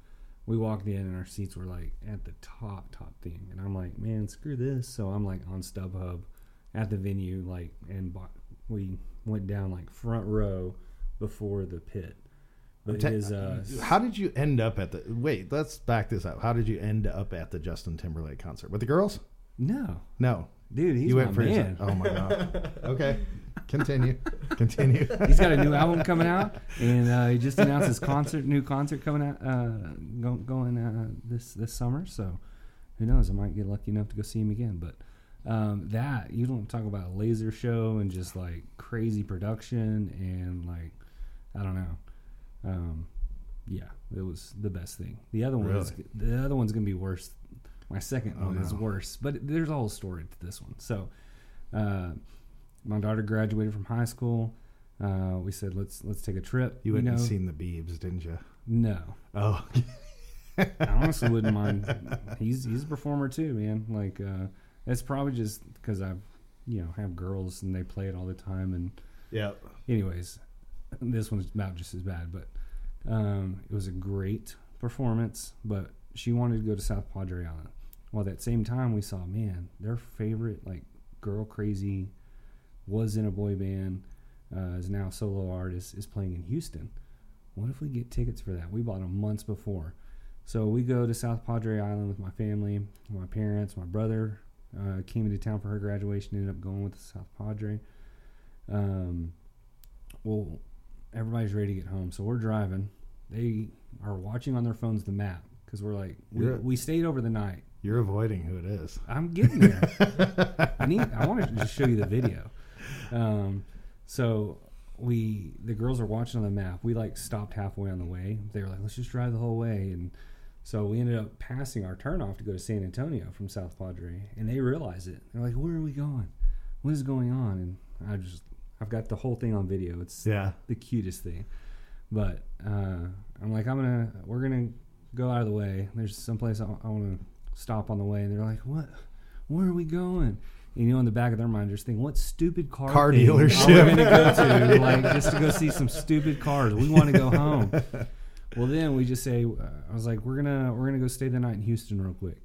We walked in and our seats were like at the top thing. And I'm like, man, screw this. So I'm like on StubHub at the venue, like, and we went down like front row before the pit. But how did you end up at the... Wait, let's back this up. How did you end up at the Justin Timberlake concert? With the girls? No. Dude, he's my man. Oh, my God. Okay. Continue. He's got a new album coming out, and he just announced his new concert coming out this summer. So who knows? I might get lucky enough to go see him again. But that, you don't talk about a laser show and just, like, crazy production and, like, I don't know. Yeah, it was the best thing. The other one's gonna be worse. My second one is worse, but there's a whole story to this one. So, my daughter graduated from high school. We said let's take a trip. You hadn't seen the Biebs, didn't you? No. Oh, I honestly wouldn't mind. He's a performer too, man. Like that's probably just because I, have girls and they play it all the time. And yeah. Anyways, this one's about just as bad, but. It was a great performance, but she wanted to go to South Padre Island. Well, at that same time, we saw, man, their favorite, like, girl crazy, was in a boy band, is now a solo artist, is playing in Houston. What if we get tickets for that? We bought them months before. So we go to South Padre Island with my family, my parents, my brother came into town for her graduation, ended up going with the South Padre. Well, everybody's ready to get home, so we're driving. They are watching on their phones the map because we're like, we stayed over the night. You're avoiding who it is. I'm getting there. I wanted to just show you the video. So the girls are watching on the map. We like stopped halfway on the way. They were like, let's just drive the whole way. And so we ended up passing our turnoff to go to San Antonio from South Padre, and they realized it. They're like, where are we going? What is going on? And I've got the whole thing on video. It's the cutest thing. But I'm like, we're going to go out of the way. There's someplace I want to stop on the way. And they're like, what? Where are we going? And, in the back of their mind, they're just thinking, what stupid car dealership are we going to go to? Like, just to go see some stupid cars. We want to go home. Well, then we just say, I was like, we're gonna go stay the night in Houston real quick.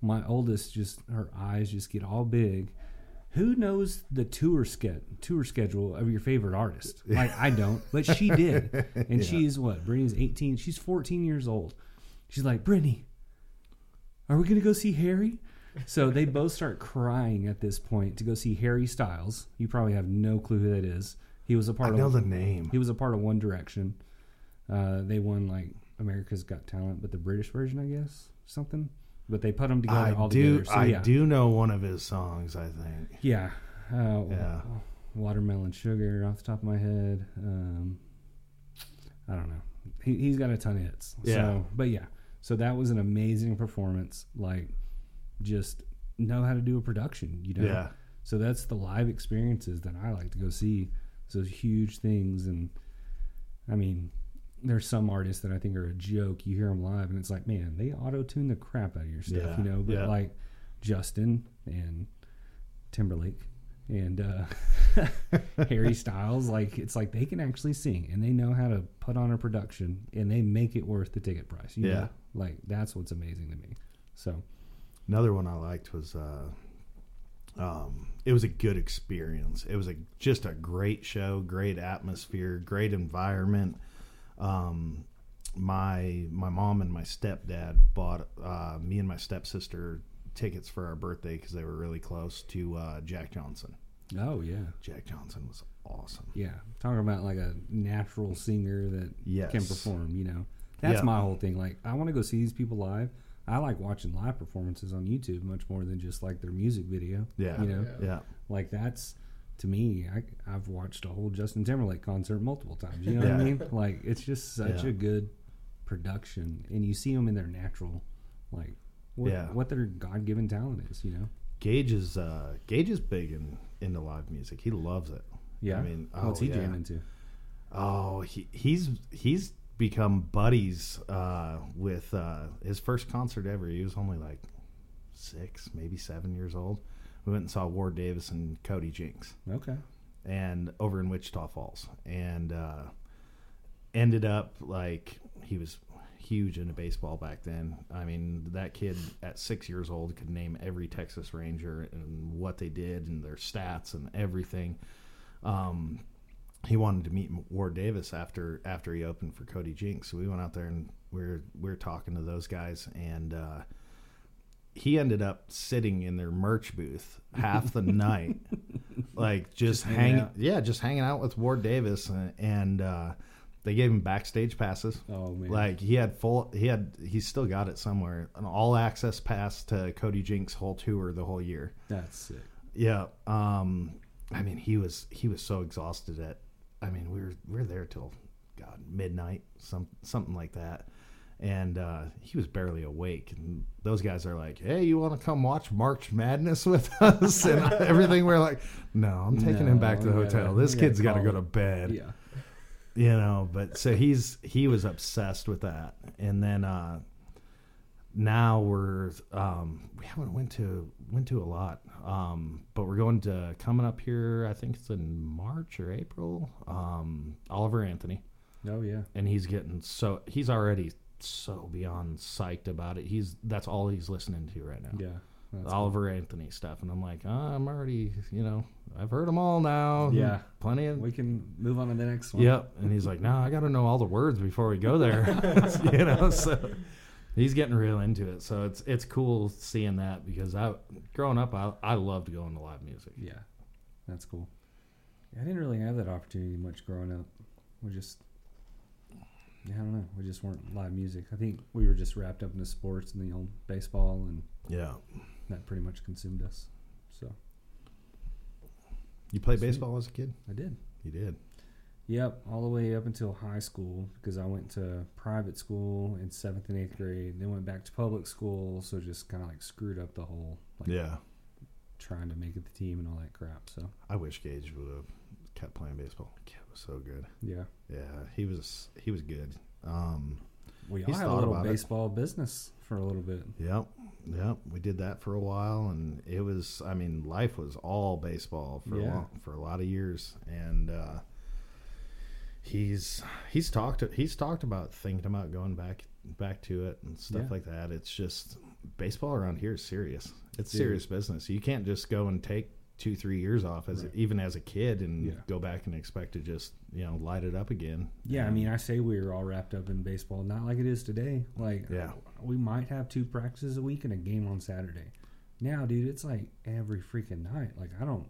My oldest, her eyes just get all big. Who knows the tour schedule of your favorite artist? Like, I don't, but she did. And she is what? Brittany's 18. She's 14 years old. She's like, Brittany, are we going to go see Harry? So they both start crying at this point to go see Harry Styles. You probably have no clue who that is. He was a part of One Direction. They won, like, America's Got Talent, but the British version, I guess, something. But they put them together together. So, I do know one of his songs, I think. Yeah. Watermelon Sugar off the top of my head. I don't know. He's got a ton of hits. Yeah. So that was an amazing performance. Like, just know how to do a production, Yeah. So that's the live experiences that I like to go see. Those huge things. And, I mean... There's some artists that I think are a joke. You hear them live, and it's like, man, they auto-tune the crap out of your stuff, But like Justin and Timberlake and Harry Styles, like it's like they can actually sing, and they know how to put on a production, and they make it worth the ticket price. You know? Like that's what's amazing to me. So another one I liked was it was a good experience. It was just a great show, great atmosphere, great environment. My mom and my stepdad bought me and my stepsister tickets for our birthday because they were really close to Jack Johnson. Oh yeah, Jack Johnson was awesome. Yeah, talking about like a natural singer that can perform. That's my whole thing. Like I want to go see these people live. I like watching live performances on YouTube much more than just like their music video. Like that's. To me, I've watched a whole Justin Timberlake concert multiple times. You know what I mean? Like, it's just such a good production. And you see them in their natural, like, what their God-given talent is, Gage is big into live music. He loves it. Yeah? I mean, what's he jamming to? Oh, he's become buddies with his first concert ever. He was only, like, 6, maybe 7 years old. We went and saw Ward Davis and Cody Jinks. Okay. And over in Wichita Falls. And ended up like he was huge into baseball back then. I mean, that kid at 6 years old could name every Texas Ranger and what they did and their stats and everything. he wanted to meet Ward Davis after he opened for Cody Jinks. So we went out there and we're talking to those guys, and he ended up sitting in their merch booth half the night, like just hanging out with Ward Davis, and they gave him backstage passes. Oh man! Like he's still got it somewhere, an all access pass to Cody Jinks' whole tour the whole year. That's sick. Yeah. I mean, he was so exhausted we were there till midnight, something like that. And he was barely awake. And those guys are like, "Hey, you want to come watch March Madness with us?" And everything. We're like, "No, I'm taking him back to the hotel. This kid's got to go to bed." Yeah. You know, but so he was obsessed with that. And then now we're we haven't went to a lot, but we're coming up here. I think it's in March or April. Oliver Anthony. Oh yeah, and he's already so beyond psyched about it. That's all he's listening to right now. Yeah, Oliver Anthony stuff, and I'm like, I'm already, I've heard them all now. Yeah, plenty of. We can move on to the next one. Yep, and he's like, no, I got to know all the words before we go there. So he's getting real into it. So it's cool seeing that, because growing up, I loved going to live music. Yeah, that's cool. I didn't really have that opportunity much growing up. I don't know. We just weren't live music. I think we were just wrapped up into sports and the old baseball, and that pretty much consumed us. So, you played baseball as a kid? I did. You did? Yep, all the way up until high school, because I went to private school in 7th and 8th grade, then went back to public school, so just kind of like screwed up the whole trying to make it the team and all that crap. So I wish Gage would have kept playing baseball. Kid was so good. Yeah, he was good. We all had a little baseball business for a little bit. Yep, we did that for a while, and it was, I mean, life was all baseball for a lot of years. And he's talked about thinking about going back to it and stuff like that. It's just baseball around here is serious. It's serious business. You can't just go and take 2-3 years off even as a kid and go back and expect to just light it up again. Yeah, I mean, I say we were all wrapped up in baseball, not like it is today. Like, we might have 2 practices a week and a game on Saturday. Now, dude, it's like every freaking night. Like, I'm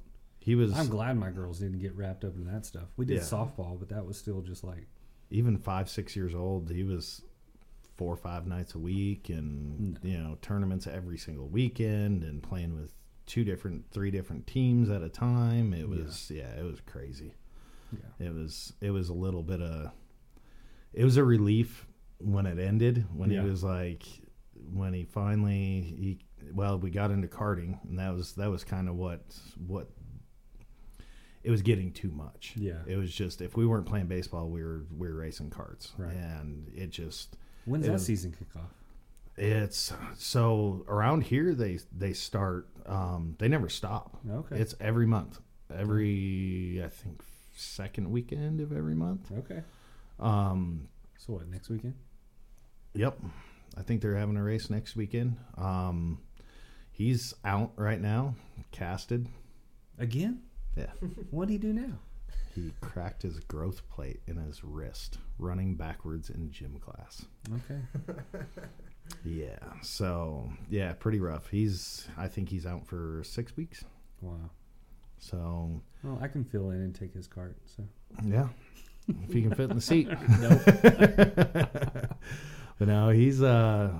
glad my girls didn't get wrapped up in that stuff. We did softball, but that was still just like, even 5-6 years old, he was 4 or 5 nights a week, and tournaments every single weekend, and playing with 3 different teams at a time. It was it was crazy. Yeah. It was a little bit of, it was a relief when it ended, when he was like, when he finally we got into karting, and that was kind of what it was getting too much. Yeah. It was just, if we weren't playing baseball, we were racing karts. Right. And it just, when's that season kick off? It's so around here they start, they never stop. Okay. It's every month. Every, I think, second weekend of every month. Okay. So what, next weekend? Yep. I think they're having a race next weekend. He's out right now, casted. Again? Yeah. What'd he do now? He cracked his growth plate in his wrist running backwards in gym class. Okay. Yeah. So, yeah, pretty rough. I think he's out for 6 weeks. Wow. So. Well, I can fill in and take his cart. So. Yeah. If he can fit in the seat. Nope. But no, he's, it's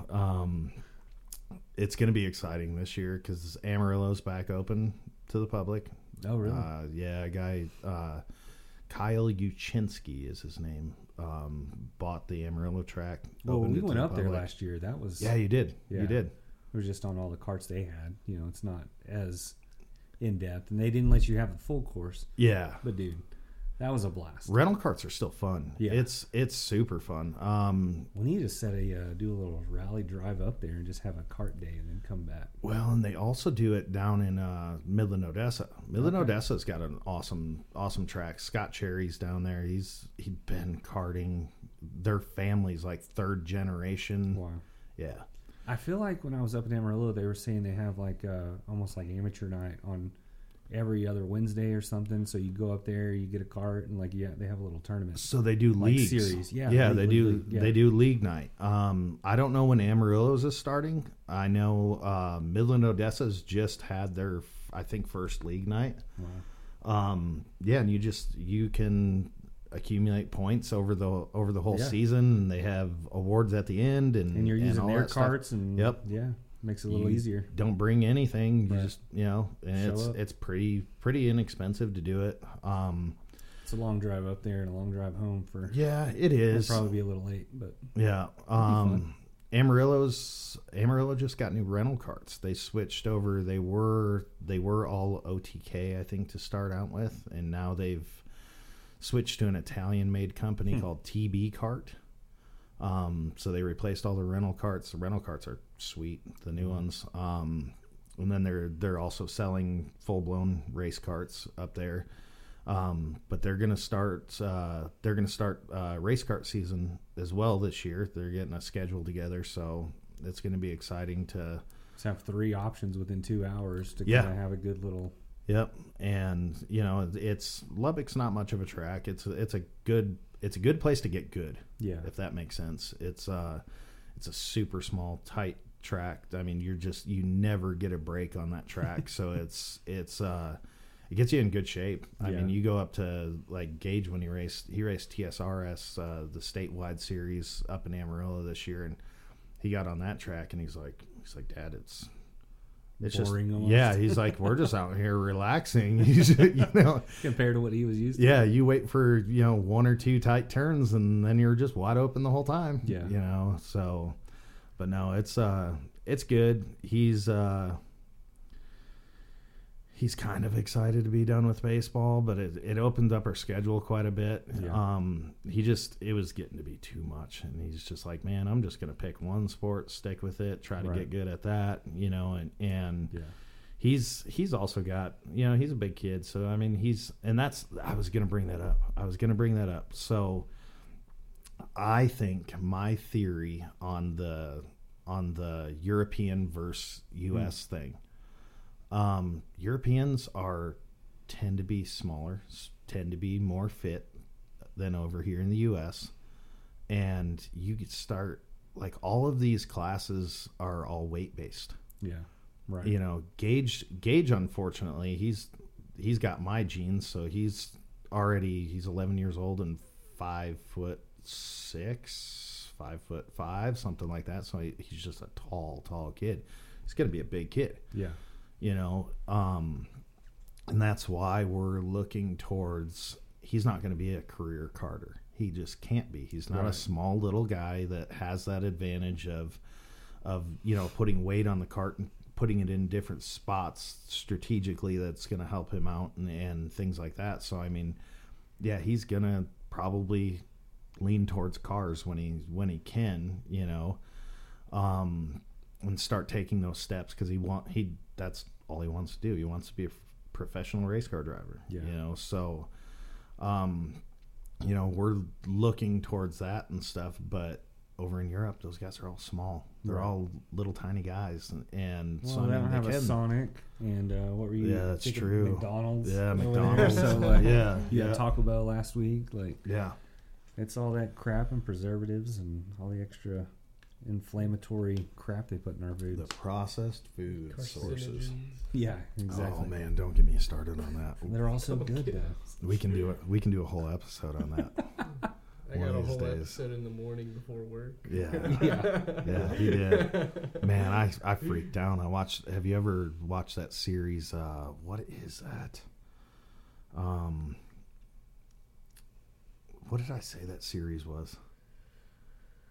going to be exciting this year because Amarillo's back open to the public. Oh, really? Yeah. A guy, Kyle Uchinsky is his name. Bought the Amarillo track. Well, we went up there last year. That was you did. Yeah. You did. It was just on all the carts they had. It's not as in depth, and they didn't let you have a full course. Yeah, but dude, that was a blast. Rental carts are still fun. Yeah, it's super fun. We need to do a little rally drive up there and just have a cart day and then come back. Well, and they also do it down in Midland, Odessa. Odessa's got an awesome track. Scott Cherry's down there. He'd been karting. Their family's like third generation. Wow. Yeah. I feel like when I was up in Amarillo, they were saying they have like almost like amateur night on every other Wednesday or something. So you go up there, you get a cart, and like they have a little tournament. So they do like leagues. Series. Yeah, they do. They do league night. I don't know when Amarillo's is starting. I know Midland Odessa's just had their I think first league night. Wow. Yeah, and you can accumulate points over the whole season, and they have awards at the end, and you're using their carts stuff. And yep, yeah. Makes it a little easier. Don't bring anything. You just, and it's pretty inexpensive to do it. It's a long drive up there and a long drive home for. Yeah, it is. It'll probably be a little late, but yeah. Amarillo just got new rental carts. They switched over. They were all OTK, I think, to start out with, and now they've switched to an Italian-made company called TB Cart. So they replaced all the rental carts. The rental carts are sweet, the new ones. And then they're also selling full-blown race carts up there. But they're going to start race cart season as well this year. They're getting a schedule together, so it's going to be exciting to just have three options within 2 hours to kind of have a good little. Yep, and it's Lubbock's not much of a track. It's a good place to get good. Yeah, if that makes sense. It's a super small, tight track. I mean, you never get a break on that track, so it gets you in good shape. I mean, you go up to like Gage when he raced TSRS, the statewide series up in Amarillo this year, and he got on that track and he's like, Dad, it's boring just almost. Yeah, he's like, we're just out here relaxing, compared to what he was used to. Yeah, you wait for one or two tight turns and then you're just wide open the whole time. Yeah, So, but no, it's good. He's kind of excited to be done with baseball, but it opened up our schedule quite a bit. Yeah. It was getting to be too much, and he's just like, man, I'm just going to pick one sport, stick with it, try to get good at that, he's also got, he's a big kid. So, I mean, I was going to bring that up. So I think my theory on the European versus U.S. thing, Europeans tend to be smaller, tend to be more fit than over here in the U.S. And you could start like all of these classes are all weight based. Yeah, right. Gage, unfortunately, he's got my genes, so he's 11 years old and 5'6", 5'5", something like that. So he's just a tall kid. He's gonna be a big kid. Yeah. And that's why we're looking towards, he's not going to be a career carter. He just can't be. He's not a small little guy that has that advantage of putting weight on the cart and putting it in different spots strategically that's going to help him out and things like that. So, I mean, yeah, he's going to probably lean towards cars when he can, and start taking those steps because that's all he wants to do. He wants to be a professional race car driver. Yeah. So, we're looking towards that and stuff. But over in Europe, those guys are all small. They're all little tiny guys, and they don't have a Sonic. And what were you? Yeah, that's true. McDonald's. Yeah, McDonald's. So like, you had Taco Bell last week. Like, yeah, it's all that crap and preservatives and all the extra inflammatory crap they put in our foods. The processed food sources. Yeah, exactly. Oh man, don't get me started on that. They're also good though. We can do a whole episode on that. I got a whole episode in the morning before work. Yeah. Yeah, he did. Man, I freaked out. Have you ever watched that series, what is that? What did I say that series was?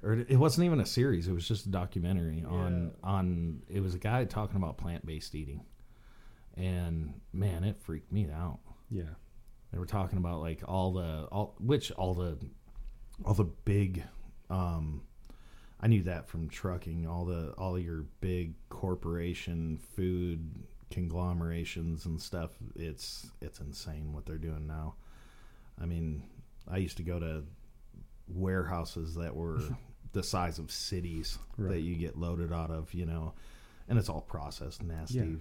Or it wasn't even a series. It was just a documentary on. It was a guy talking about plant-based eating, and man, it freaked me out. Yeah, they were talking about like all the big. I knew that from trucking. All your big corporation food conglomerations and stuff. It's insane what they're doing now. I mean, I used to go to warehouses that were the size of cities that you get loaded out of, and it's all processed, nasty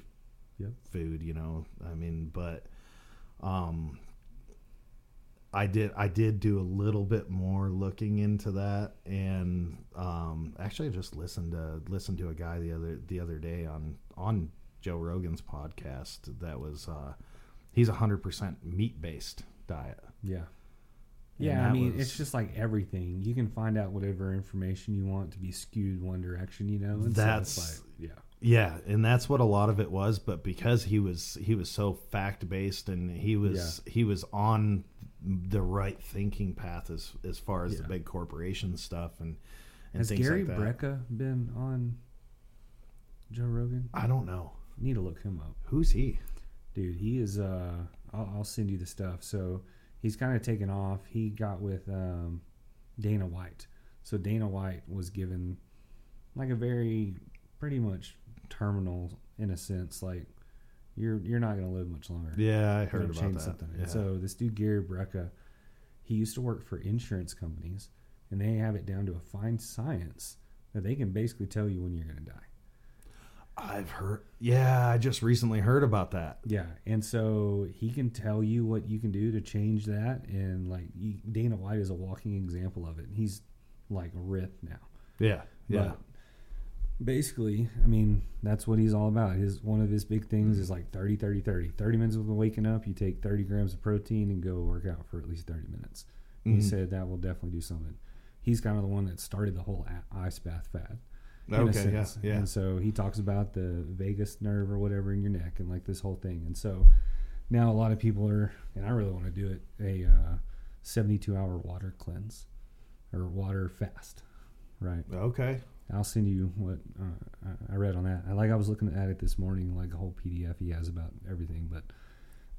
yep. food, you know. I mean, but I did do a little bit more looking into that, and actually I just listened to a guy the other day on Joe Rogan's podcast that was he's 100% meat-based diet. Yeah. Yeah, I mean, it's just like everything. You can find out whatever information you want to be skewed one direction, you know? And that's, so it's like, yeah. Yeah, and that's what a lot of it was, but because he was so fact-based and he was on the right thinking path as far as the big corporation stuff and things Gary like that. Has Gary Brecka been on Joe Rogan? I don't know. Need to look him up. Who's he? Dude, he is, I'll send you the stuff, so... He's kind of taken off. He got with Dana White. So Dana White was given like a very pretty much terminal, in a sense, like you're not going to live much longer. Yeah, I heard about that. Something. Yeah. So this dude, Gary Brecka, he used to work for insurance companies, and they have it down to a fine science that they can basically tell you when you're going to die. I've heard. Yeah, I just recently heard about that. Yeah, and so he can tell you what you can do to change that, and like Dana White is a walking example of it. He's like ripped now. Yeah, yeah. But basically, I mean, that's what he's all about. One of his big things is like 30-30-30. 30 minutes of waking up, you take 30 grams of protein and go work out for at least 30 minutes. Mm-hmm. He said that will definitely do something. He's kind of the one that started the whole ice bath fad. Okay, yeah, yeah. And so he talks about the vagus nerve or whatever in your neck and like this whole thing. And so now a lot of people are, and I really want to do it, a 72-hour water cleanse or water fast, right? Okay. I'll send you what I read on that. I was looking at it this morning, like a whole PDF he has about everything. But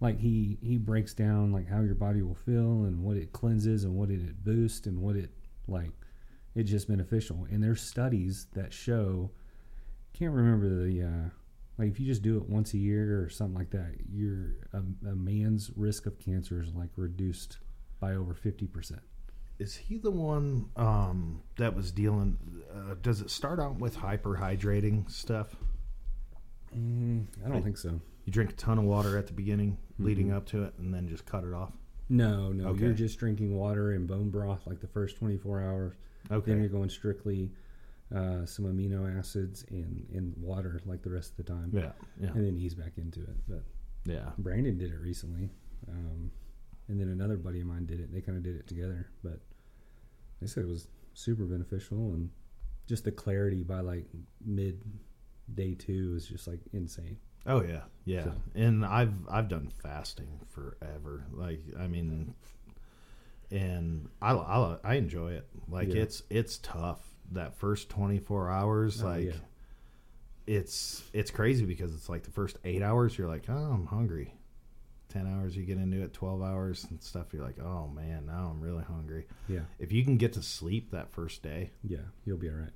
like he breaks down like how your body will feel and what it cleanses and what it boosts and what it like. It's just beneficial, and there's studies that show. Can't remember the like if you just do it once a year or something like that, your a man's risk of cancer is like reduced by over 50%. Is he the one that was dealing? Does it start out with hyperhydrating stuff? I don't think so. You drink a ton of water at the beginning, leading up to it, and then just cut it off. No, okay. You're just drinking water and bone broth like the first 24 hours. Okay. Then you're going strictly some amino acids and water like the rest of the time. Yeah, yeah. And then ease back into it. But yeah, Brandon did it recently, and then another buddy of mine did it. They kind of did it together, but they said it was super beneficial, and just the clarity by like mid day 2 is just like insane. Oh yeah, yeah. So. And I've done fasting forever. Like I mean. And I enjoy it. Like it's tough that first 24 hours. It's crazy because it's like the first 8 hours you're like, oh, I'm hungry. 10 hours you get into it, 12 hours and stuff. You're like, oh man, now I'm really hungry. Yeah. If you can get to sleep that first day, yeah, you'll be all right.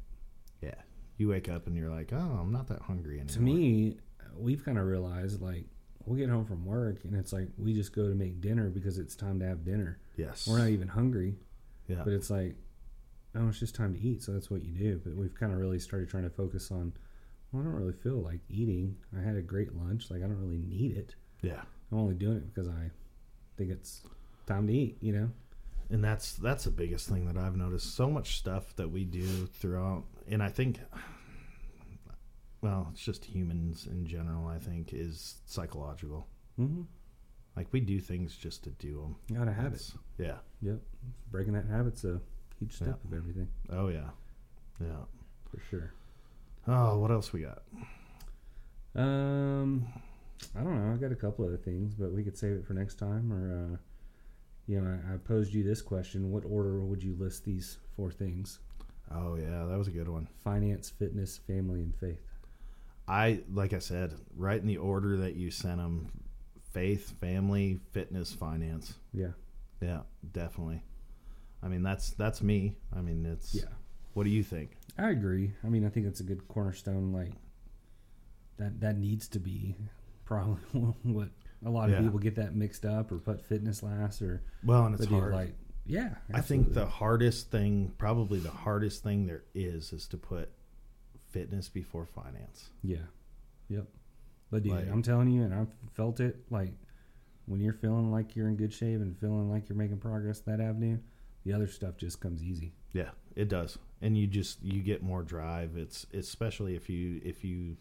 Yeah. You wake up and you're like, oh, I'm not that hungry anymore. To me, we've kind of realized like. We'll get home from work, and it's like we just go to make dinner because it's time to have dinner. Yes. We're not even hungry. Yeah. But it's like, oh, it's just time to eat, so that's what you do. But we've kind of really started trying to focus on, well, I don't really feel like eating. I had a great lunch. Like, I don't really need it. Yeah. I'm only doing it because I think it's time to eat, you know? And that's the biggest thing that I've noticed. So much stuff that we do throughout, and I think... Well, it's just humans in general, I think, is psychological. Mm-hmm. Like, we do things just to do them. You got to have it. Yeah. Yep. Breaking that habit's a huge step of everything. Oh, yeah. Yeah. For sure. Oh, what else we got? I don't know. I got a couple other things, but we could save it for next time. Or, you know, I posed you this question. What order would you list these 4 things? Oh, yeah. That was a good one. Finance, fitness, family, and faith. Like I said, right in the order that you sent them, faith, family, fitness, finance. Yeah. Yeah, definitely. I mean, that's me. I mean, it's... Yeah. What do you think? I agree. I mean, I think it's a good cornerstone. Like, that needs to be probably what a lot of people get that mixed up or put fitness last or... Well, and it's hard. Like, yeah, absolutely. I think probably the hardest thing there is to put... fitness before finance. Yeah. Yep. But dude, like, I'm telling you, and I've felt it, like when you're feeling like you're in good shape and feeling like you're making progress that avenue, the other stuff just comes easy. Yeah, it does. And you get more drive. It's especially if you,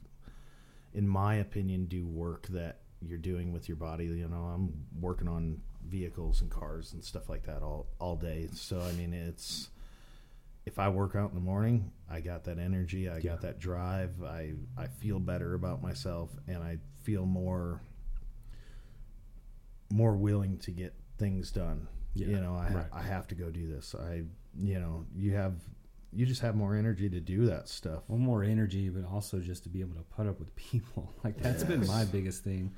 in my opinion, do work that you're doing with your body. You know, I'm working on vehicles and cars and stuff like that all day. So I mean, it's, if I work out in the morning, I got that energy, I got that drive, I feel better about myself, and I feel more willing to get things done. Yeah, you know, I have to go do this. You just have more energy to do that stuff. Well, more energy, but also just to be able to put up with people. Like, that's been my biggest thing.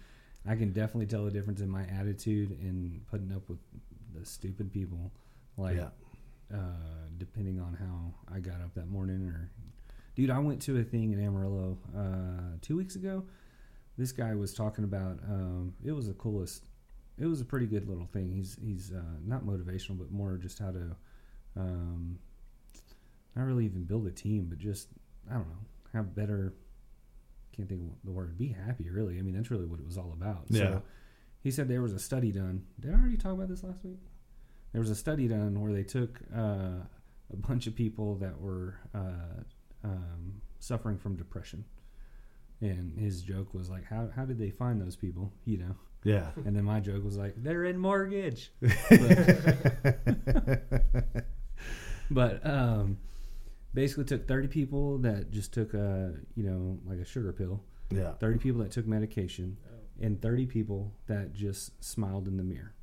I can definitely tell the difference in my attitude in putting up with the stupid people. Like, depending on how I got up that morning. Or, dude, I went to a thing in Amarillo 2 weeks ago. This guy was talking about, it was the coolest. It was a pretty good little thing. He's not motivational, but more just how to, not really even build a team, but just, I don't know, have better, can't think of the word, be happy, really. I mean, that's really what it was all about. Yeah. So he said there was a study done. Did I already talk about this last week? There was a study done where they took a bunch of people that were suffering from depression. And his joke was like, how did they find those people, you know? Yeah. And then my joke was like, they're in mortgage. But basically took 30 people that just took a sugar pill. Yeah. 30 people that took medication, and 30 people that just smiled in the mirror.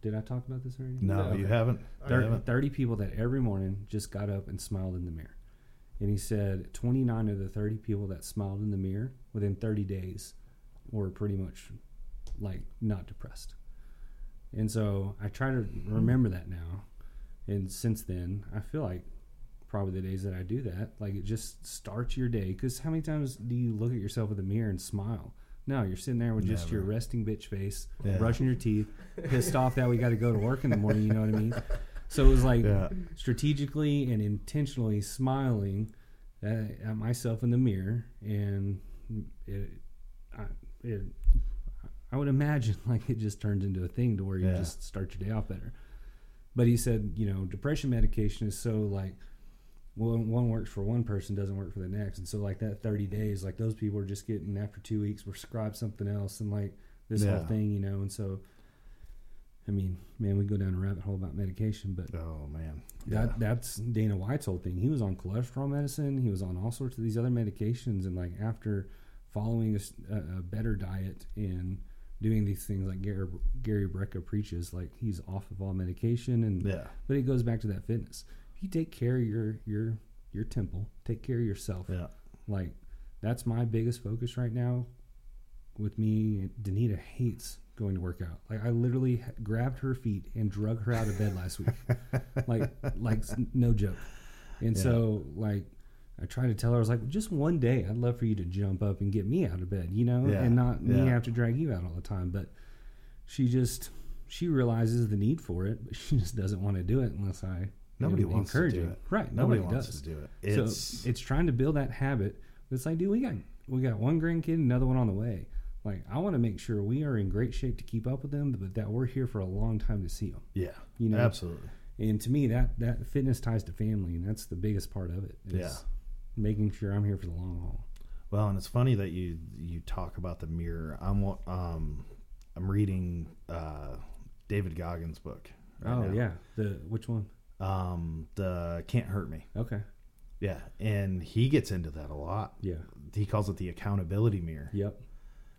Did I talk about this already? No, you haven't. 30 people that every morning just got up and smiled in the mirror. And he said 29 of the 30 people that smiled in the mirror within 30 days were pretty much like not depressed. And so I try to remember that now. And since then, I feel like probably the days that I do that, like, it just starts your day. Because how many times do you look at yourself in the mirror and smile? No, you're sitting there with just your resting bitch face, brushing your teeth, pissed off that we got to go to work in the morning, you know what I mean? So it was like strategically and intentionally smiling at myself in the mirror. And I would imagine, like, it just turns into a thing to where you just start your day off better. But he said, you know, depression medication is so, like, well, one works for one person, doesn't work for the next. And so, like, that 30 days, like, those people are just getting, after 2 weeks, prescribed something else and, like, this whole thing, you know. And so, I mean, man, we go down a rabbit hole about medication. But, oh, man. Yeah. That's Dana White's whole thing. He was on cholesterol medicine. He was on all sorts of these other medications. And, like, after following a better diet and doing these things like Gary Brecka preaches, like, he's off of all medication, and but it goes back to that fitness. If you take care of your temple, take care of yourself. Yeah. Like, that's my biggest focus right now with me. Danita hates going to work out. Like, I literally grabbed her feet and drug her out of bed last week. like no joke. And so, like, I tried to tell her, I was like, just one day, I'd love for you to jump up and get me out of bed, you know, and not me have to drag you out all the time. But she realizes the need for it, but she just doesn't want to do it unless I encourage her. Right. Nobody wants to do it. So it's trying to build that habit. It's like, dude, we got one grandkid, another one on the way. Like, I want to make sure we are in great shape to keep up with them, but that we're here for a long time to see them. Yeah, you know, absolutely. And to me, that fitness ties to family, and that's the biggest part of it. Making sure I'm here for the long haul. Well, and it's funny that you talk about the mirror. I'm reading David Goggins' book right now. Which one? The Can't Hurt Me. Okay. Yeah, and he gets into that a lot. Yeah. He calls it the accountability mirror. Yep.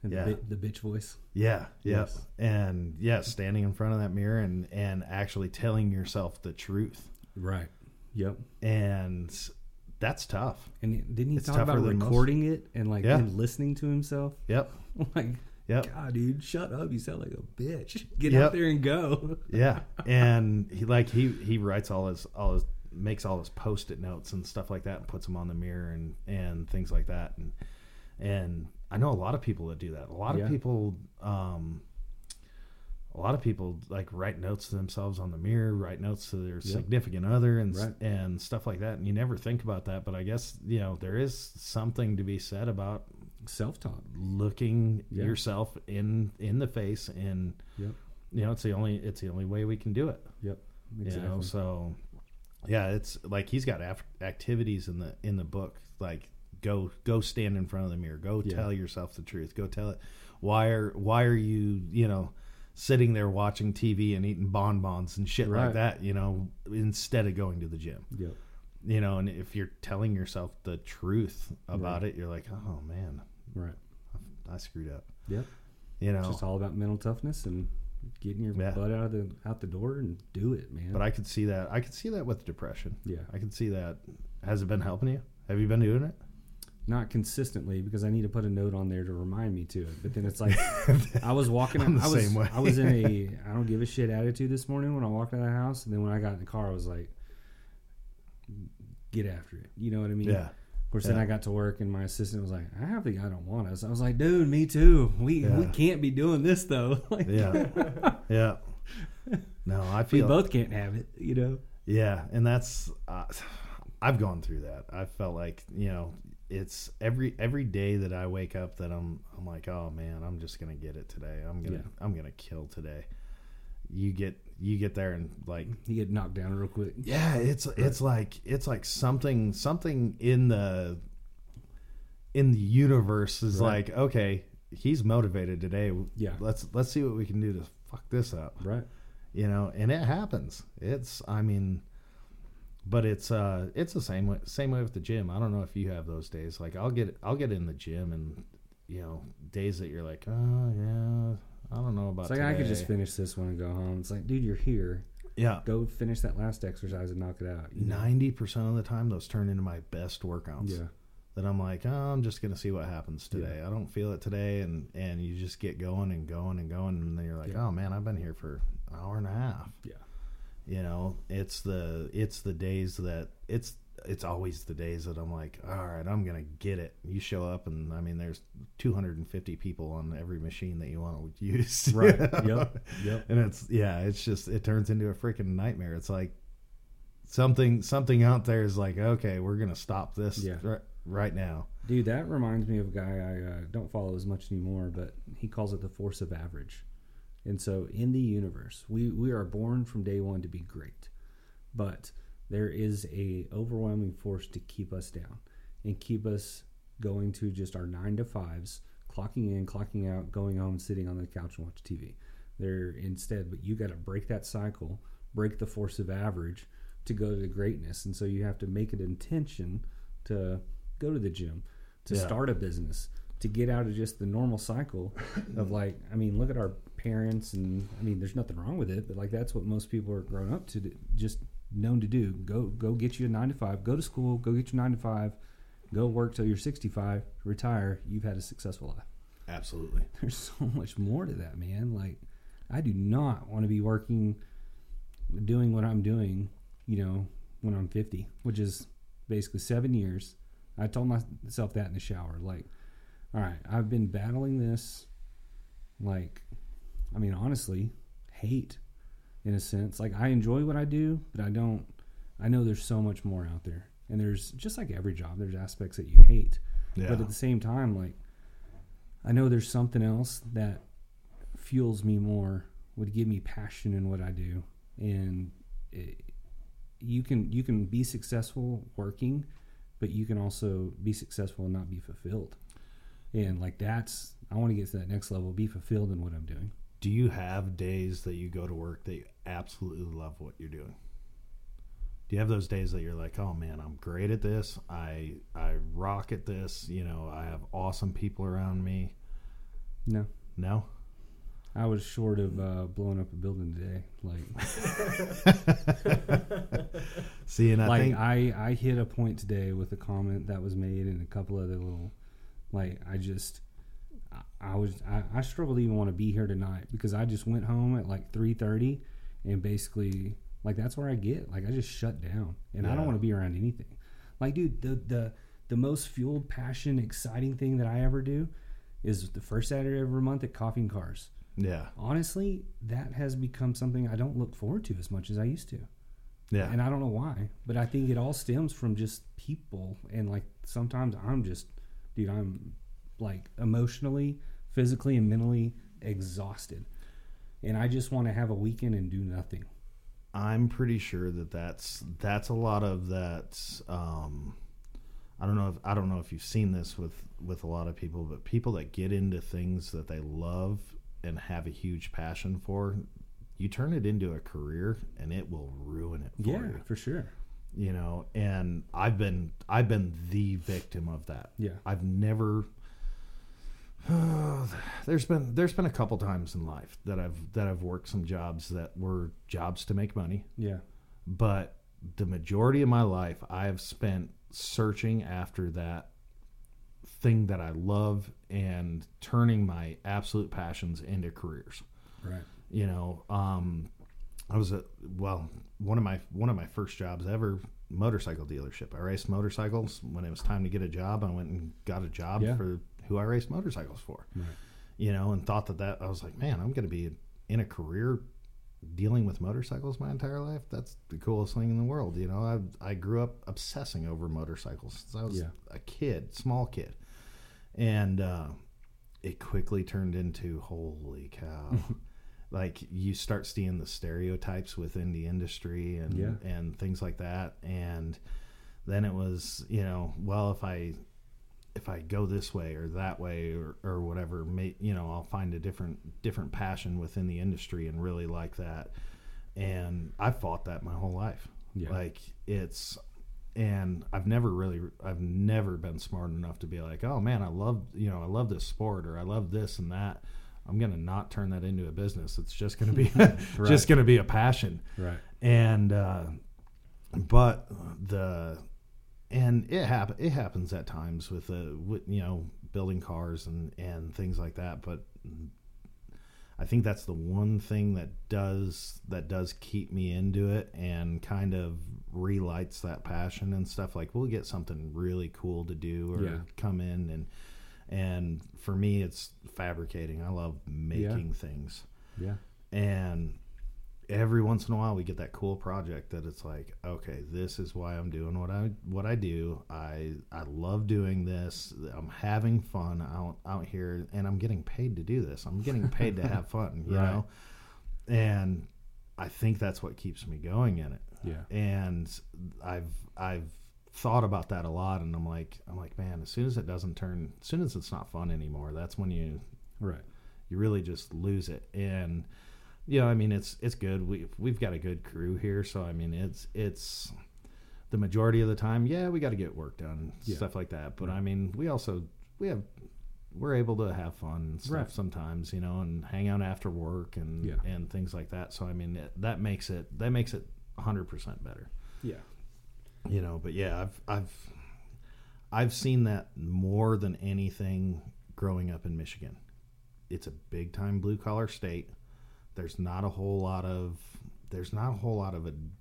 And the bitch voice. Yeah. Yes. And standing in front of that mirror and actually telling yourself the truth. Right. Yep. And that's tough. And didn't he talk about recording it and like and listening to himself? Yep. Like, God, dude, shut up! You sound like a bitch. Get out there and go. Yeah. And he writes all his makes all his Post-it notes and stuff like that, and puts them on the mirror and things like that. And I know a lot of people that do that. A lot of people like write notes to themselves on the mirror, write notes to their significant other and stuff like that. And you never think about that, but I guess, you know, there is something to be said about self-taught. Looking yourself in the face, and you know, it's the only way we can do it. Yep. Exactly. You know, so yeah, it's like he's got activities in the book, like go stand in front of the mirror, go tell yourself the truth, go tell it. Why are you sitting there watching TV and eating bonbons and shit like that, instead of going to the gym. Yep. You know, and if you're telling yourself the truth about it, you're like, oh man, right, I screwed up. Yep. You know, it's just all about mental toughness and getting your butt out the door and do it, man. But I could see that. I could see that with depression. Yeah. I could see that. Has it been helping you? Have you been doing it? Not consistently, because I need to put a note on there to remind me to it. But then it's like I was walking out, I was the same way. I was in a I don't give a shit attitude this morning when I walked out of the house, and then when I got in the car I was like, get after it. You know what I mean? Yeah. Of course then I got to work and my assistant was like, I think I don't want us. I was like, dude, me too. We can't be doing this though. Like, yeah. No, I feel we both can't have it, you know. Yeah, and that's I've gone through that. I felt like, you know, it's every day that I wake up that I'm like, oh man, I'm just gonna get it today. I'm gonna kill today. You get there and like you get knocked down real quick. Yeah, it's like something in the universe is like, okay, he's motivated today. Yeah, let's see what we can do to fuck this up. Right. You know, and it happens. But it's the same way with the gym. I don't know if you have those days. Like I'll get in the gym, and you know, days that you're like, oh yeah, I don't know about. It's like today. I could just finish this one and go home. It's like, dude, you're here. Yeah, go finish that last exercise and knock it out. 90% of the time, those turn into my best workouts. Yeah, that I'm like, oh, I'm just gonna see what happens today. Yeah. I don't feel it today, and you just get going and going and going, and then you're like, oh man, I've been here for an hour and a half. Yeah. You know, it's always the days that I'm like, all right, I'm going to get it. You show up and, I mean, there's 250 people on every machine that you want to use. Right. You know? Yep. And it turns into a freaking nightmare. It's like something out there is like, okay, we're going to stop this right now. Dude, that reminds me of a guy I don't follow as much anymore, but he calls it the force of average. And so in the universe, we are born from day one to be great. But there is a overwhelming force to keep us down and keep us going to just our 9 to 5s, clocking in, clocking out, going home, sitting on the couch and watch TV. But you got to break that cycle, break the force of average to go to the greatness. And so you have to make an intention to go to the gym, to start a business, to get out of just the normal cycle of like, I mean, look at our parents, and I mean, there's nothing wrong with it, but like that's what most people are grown up to do, just known to do. Go get you a 9 to 5, go to school, go get your 9 to 5, go work till you're 65, retire. You've had a successful life. Absolutely. There's so much more to that, man. Like, I do not want to be working, doing what I'm doing, you know, when I'm 50, which is basically 7 years. I told myself that in the shower, like, all right, I've been battling this, like, I mean, honestly, hate, in a sense. Like, I enjoy what I do, but I know there's so much more out there. And there's, just like every job, there's aspects that you hate. Yeah. But at the same time, like, I know there's something else that fuels me more, would give me passion in what I do. And you can be successful working, but you can also be successful and not be fulfilled. And, like, I want to get to that next level, be fulfilled in what I'm doing. Do you have days that you go to work that you absolutely love what you're doing? Do you have those days that you're like, oh man, I'm great at this. I rock at this. You know, I have awesome people around me. No. I was short of blowing up a building today. Like, see, and like, I hit a point today with a comment that was made and a couple other little, like, I struggled to even want to be here tonight because I just went home at like 3:30 and basically like that's where I get. Like I just shut down and I don't want to be around anything. Like dude, the most fueled passion, exciting thing that I ever do is the first Saturday of every month at Coffee and Cars. Yeah. Honestly, that has become something I don't look forward to as much as I used to. Yeah. And I don't know why, but I think it all stems from just people and like sometimes I'm just, dude, I'm like emotionally, physically, and mentally exhausted. And I just want to have a weekend and do nothing. I'm pretty sure that that's a lot of that. I don't know if you've seen this with a lot of people, but people that get into things that they love and have a huge passion for, you turn it into a career and it will ruin it for you. Yeah, for sure. You know, and I've been the victim of that. Yeah. I've never. There's been a couple times in life that I've worked some jobs that were jobs to make money. Yeah. But the majority of my life I've spent searching after that thing that I love and turning my absolute passions into careers. Right. You know, I was one of my first jobs ever, motorcycle dealership. I raced motorcycles. When it was time to get a job, I went and got a job for who I raced motorcycles for, right. You know, and thought that I was like, man, I'm going to be in a career dealing with motorcycles my entire life. That's the coolest thing in the world. You know, I grew up obsessing over motorcycles since I was a kid, small kid. And it quickly turned into, holy cow. Like you start seeing the stereotypes within the industry and things like that. And then it was, you know, well, if I go this way or that way or whatever, you know, I'll find a different passion within the industry and really like that. And I fought that my whole life. Yeah. Like and I've never been smart enough to be like, oh man, I love this sport or I love this and that. I'm going to not turn that into a business. It's just going to be, a passion. Right. And, and it happens. It happens at times with you know, building cars and things like that. But I think that's the one thing that does keep me into it and kind of relights that passion and stuff. Like we'll get something really cool to do or come in and for me it's fabricating. I love making things. Yeah. And every once in a while we get that cool project that it's like, okay, this is why I'm doing what I do. I love doing this. I'm having fun out here and I'm getting paid to do this. I'm getting paid to have fun, you know? And I think that's what keeps me going in it. Yeah. And I've thought about that a lot and I'm like, man, as soon as it's not fun anymore, that's when you really just lose it. And yeah, I mean it's good. We've got a good crew here, so I mean it's the majority of the time. Yeah, we got to get work done, stuff like that. But I mean, we're able to have fun and stuff sometimes, you know, and hang out after work and things like that. So I mean, that makes it 100% better. Yeah, you know. But yeah, I've seen that more than anything growing up in Michigan. It's a big time blue collar state. There's not a whole lot of an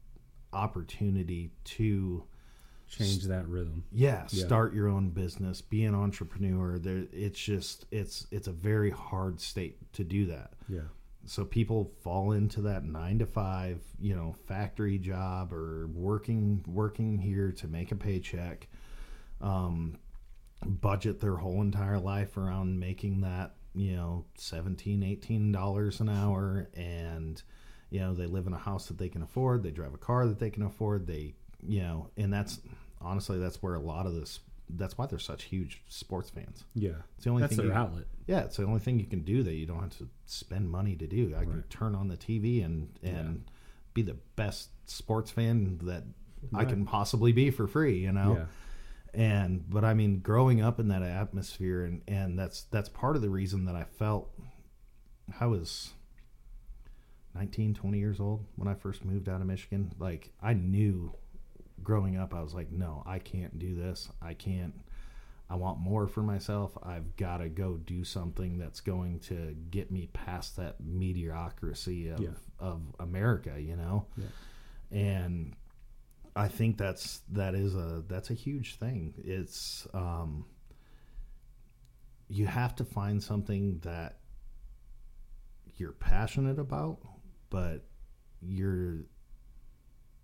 opportunity to change that rhythm. Yeah, start your own business, be an entrepreneur. There, it's a very hard state to do that. Yeah. So people fall into that 9-to-5, you know, factory job or working here to make a paycheck. Budget their whole entire life around making that, you know, $17-$18 an hour, and you know, they live in a house that they can afford, they drive a car that they can afford, they, you know, and that's honestly that's why they're such huge sports fans. Yeah. It's the only thing. That's their outlet. Yeah, it's the only thing you can do that you don't have to spend money to do. I can turn on the TV and be the best sports fan that I can possibly be for free, you know. Yeah. But I mean, growing up in that atmosphere, and that's part of the reason that I felt. I was 19, 20 years old when I first moved out of Michigan. Like, I knew growing up, I was like, no, I can't do this. I want more for myself. I've got to go do something that's going to get me past that mediocrity of America, you know? Yeah. And I think that's a huge thing. It's you have to find something that you're passionate about, but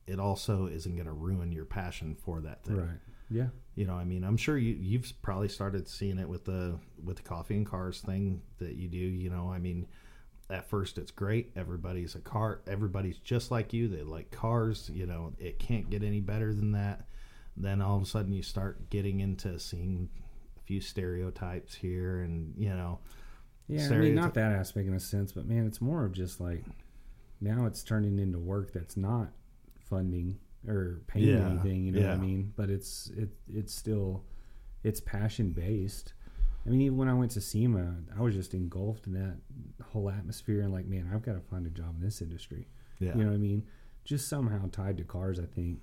it also isn't going to ruin your passion for that thing. Right. Yeah. You know, I mean, I'm sure you've probably started seeing it with the coffee and cars thing that you do. You know, I mean, at first it's great. Everybody's a car. Everybody's just like you. They like cars. You know, it can't get any better than that. Then all of a sudden you start getting into seeing a few stereotypes here and, you know. Yeah, I mean, not that aspect in a sense, but, man, it's more of just like now it's turning into work that's not funding or paying anything, you know what I mean? But it's still, it's passion-based. I mean, even when I went to SEMA, I was just engulfed in that whole atmosphere and like, man, I've got to find a job in this industry. Yeah. You know what I mean? Just somehow tied to cars, I think.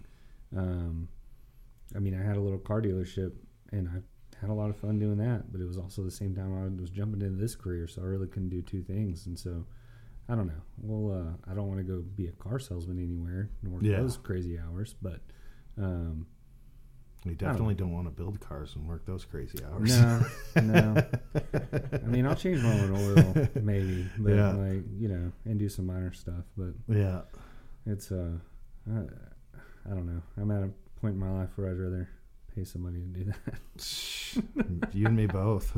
I mean, I had a little car dealership, and I had a lot of fun doing that. But it was also the same time I was jumping into this career, so I really couldn't do two things. And so, I don't know. Well, I don't want to go be a car salesman anywhere and work those crazy hours. But you definitely don't want to build cars and work those crazy hours. No. I mean, I'll change my own oil maybe, but like, you know, and do some minor stuff. But yeah, it's I don't know. I'm at a point in my life where I'd rather pay somebody to do that. You and me both.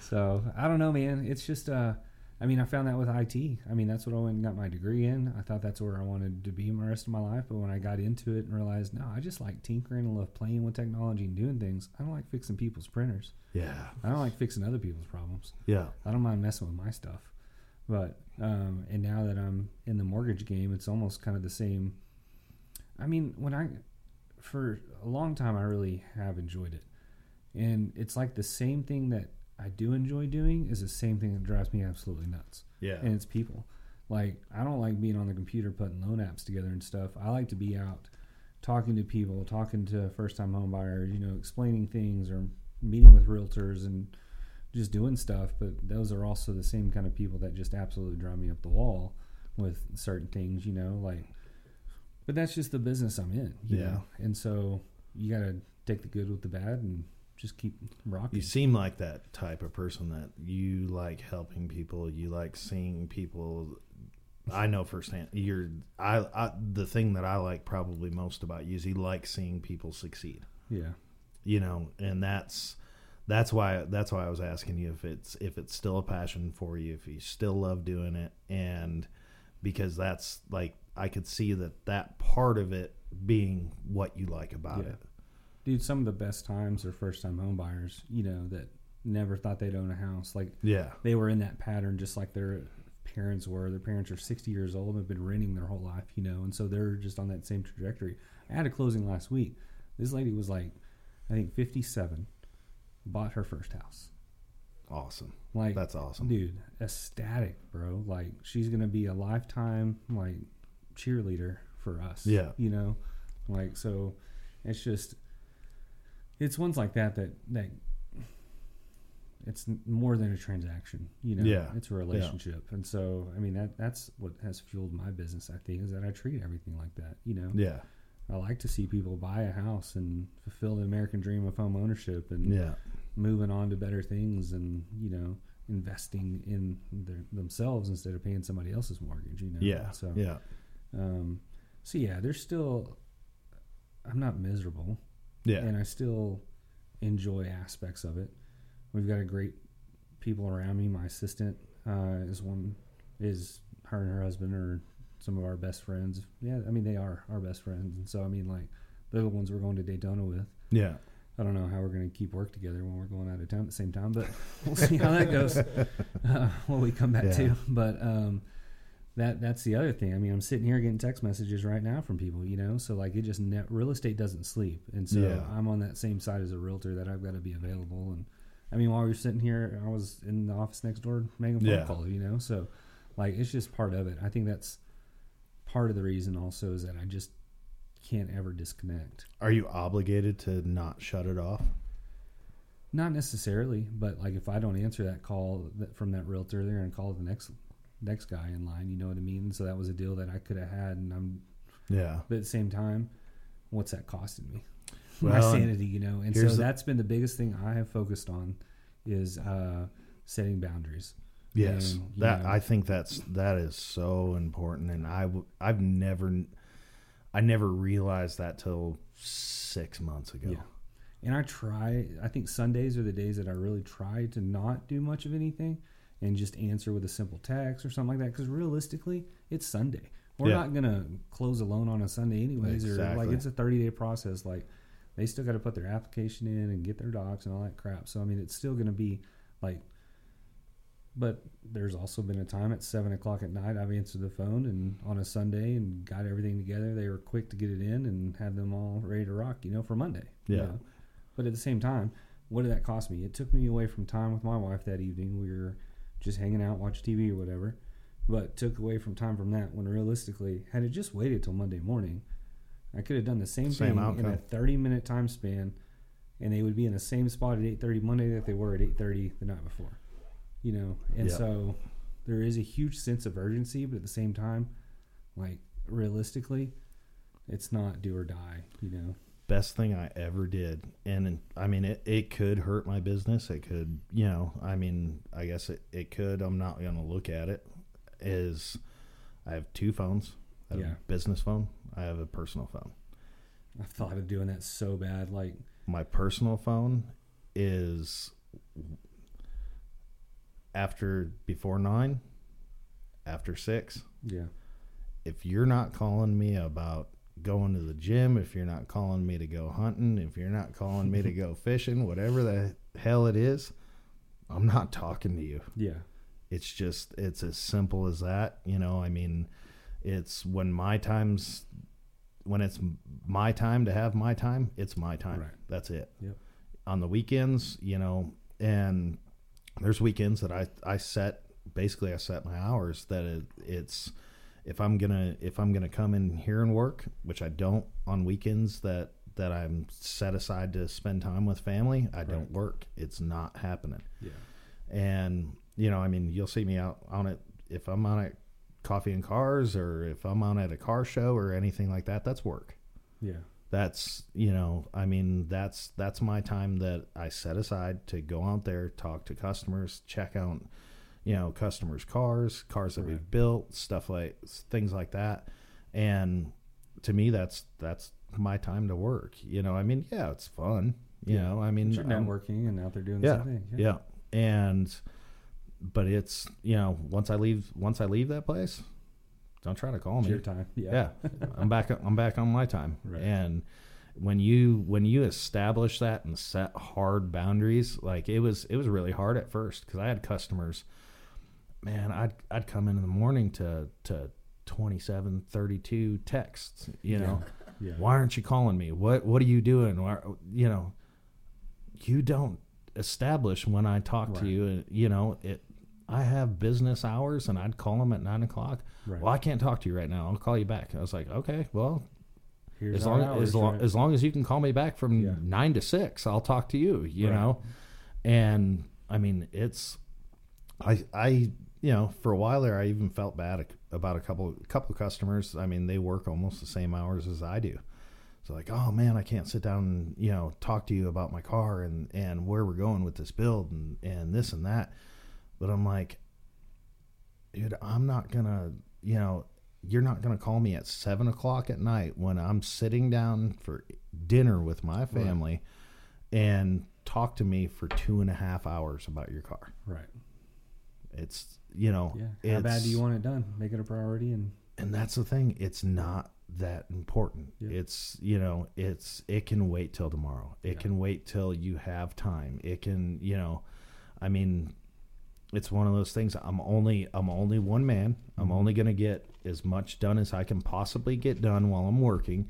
So I don't know, man. It's just I mean, I found that with IT. I mean, that's what I went and got my degree in. I thought that's where I wanted to be my rest of my life, but when I got into it and realized, no, I just like tinkering and love playing with technology and doing things. I don't like fixing people's printers. Yeah. I don't like fixing other people's problems. Yeah. I don't mind messing with my stuff. But and now that I'm in the mortgage game, it's almost kind of the same. I mean, for a long time, I really have enjoyed it. And it's like the same thing that I do enjoy doing is the same thing that drives me absolutely nuts. Yeah. And it's people. Like, I don't like being on the computer putting loan apps together and stuff. I like to be out talking to people, talking to first-time home buyers, you know, explaining things or meeting with realtors and just doing stuff. But those are also the same kind of people that just absolutely drive me up the wall with certain things, you know, like. But that's just the business I'm in, you know? And so you got to take the good with the bad and just keep rocking. You seem like that type of person that you like helping people. You like seeing people. I know firsthand. The thing that I like probably most about you is you like seeing people succeed. Yeah. You know, and that's why I was asking you if it's still a passion for you, if you still love doing it, and because that's like I could see that part of it being what you like about it. Dude, some of the best times are first-time home buyers, you know, that never thought they'd own a house. Like, they were in that pattern just like their parents were. Their parents are 60 years old and have been renting their whole life, you know, and so they're just on that same trajectory. I had a closing last week. This lady was like, I think 57, bought her first house. Awesome. Like, that's awesome. Dude, ecstatic, bro. Like, she's going to be a lifetime, like, cheerleader for us. Yeah. You know, like, so it's just... It's ones like that it's more than a transaction, you know. Yeah. It's a relationship. Yeah. And so, I mean, that's what has fueled my business, I think, is that I treat everything like that, you know. Yeah. I like to see people buy a house and fulfill the American dream of home ownership and moving on to better things and, you know, investing in themselves instead of paying somebody else's mortgage, you know. Yeah. So, yeah. There's still – I'm not miserable. Yeah. And I still enjoy aspects of it. We've got a great people around me. My assistant is her and her husband are some of our best friends. Yeah, I mean, they are our best friends. And so, I mean, like, they're the ones we're going to Daytona with. Yeah. I don't know how we're going to keep work together when we're going out of town at the same time, but we'll see how that goes when we come back to. But that's the other thing. I mean, I'm sitting here getting text messages right now from people, you know? So, like, it just real estate doesn't sleep. And so I'm on that same side as a realtor that I've got to be available. And, I mean, while we were sitting here, I was in the office next door making a phone call, you know? So, like, it's just part of it. I think that's part of the reason also is that I just can't ever disconnect. Are you obligated to not shut it off? Not necessarily. But, like, if I don't answer that call from that realtor, they're going to call the next guy in line, you know what I mean? So that was a deal that I could have had, and but at the same time, what's that costing me? Well, my sanity, you know? And so that's been the biggest thing I have focused on is setting boundaries. Yes. And, I think that is so important. And I've never, I never realized that till 6 months ago. Yeah. And I think Sundays are the days that I really try to not do much of anything and just answer with a simple text or something like that. Because realistically, it's Sunday. We're not going to close a loan on a Sunday anyways. Exactly. Or like it's a 30-day process. Like they still got to put their application in and get their docs and all that crap. So, I mean, it's still going to be like – but there's also been a time at 7 o'clock at night I've answered the phone and on a Sunday and got everything together. They were quick to get it in and had them all ready to rock, you know, for Monday. Yeah. You know? But at the same time, what did that cost me? It took me away from time with my wife that evening. We were just hanging out, watching TV or whatever. But took away from time from that when realistically, had it just waited till Monday morning, I could have done the same thing outcome. In a 30-minute time span, and they would be in the same spot at 8:30 Monday that they were at 8:30 the night before. You know, and so there is a huge sense of urgency, but at the same time, like realistically, it's not do or die, you know. Best thing I ever did. And I mean, it could hurt my business. It could, you know, I mean, I guess it could. I'm not going to look at it. Is I have two phones. I have a business phone. I have a personal phone. I've thought of doing that so bad. Like my personal phone is before 9, after 6. Yeah. If you're not calling me about going to the gym, if you're not calling me to go hunting, if you're not calling me to go fishing, whatever the hell it is, I'm not talking to you. Yeah. It's just, it's as simple as that. You know, I mean, it's when it's my time to have my time, it's my time. Right. That's it. Yep. On the weekends, you know, and there's weekends that I set my hours that it's, If I'm gonna come in here and work, which I don't on weekends that I'm set aside to spend time with family, I don't work. It's not happening. Yeah. And, you know, I mean, you'll see me out on it. If I'm on at Coffee and Cars or if I'm on at a car show or anything like that, that's work. Yeah. That's, you know, I mean, that's my time that I set aside to go out there, talk to customers, check out, you know, customers' cars that we've built, things like that. And to me, that's my time to work. You know, I mean, yeah, it's fun. You know, I mean, but you're networking and out there doing the same thing. Yeah. Yeah. And, but it's, you know, once I leave that place, don't try to call me. It's your time. Yeah. Yeah. I'm back on my time. Right. And when you establish that and set hard boundaries, like it was really hard at first. 'Cause I had customers, man, I'd come in the morning to 27, 32 texts, you know. Yeah. Why aren't you calling me? What are you doing? Why, you know, you don't establish when I talk to you, you know, I have business hours and I'd call them at 9 o'clock. Right. Well, I can't talk to you right now. I'll call you back. I was like, okay, well, as long as you can call me back from 9 to 6, I'll talk to you, you know? And I mean, it's, I you know, for a while there, I even felt bad about a couple of customers. I mean, they work almost the same hours as I do. So like, oh man, I can't sit down and, you know, talk to you about my car and where we're going with this build and this and that. But I'm like, dude, I'm not gonna, you know, you're not gonna call me at 7 o'clock at night when I'm sitting down for dinner with my family and talk to me for 2.5 hours about your car. Right. It's, you know, how bad do you want it done? Make it a priority. And that's the thing. It's not that important. Yep. It's, you know, it can wait till tomorrow. It can wait till you have time. It can, you know, I mean, it's one of those things. I'm only one man. Mm-hmm. I'm only going to get as much done as I can possibly get done while I'm working,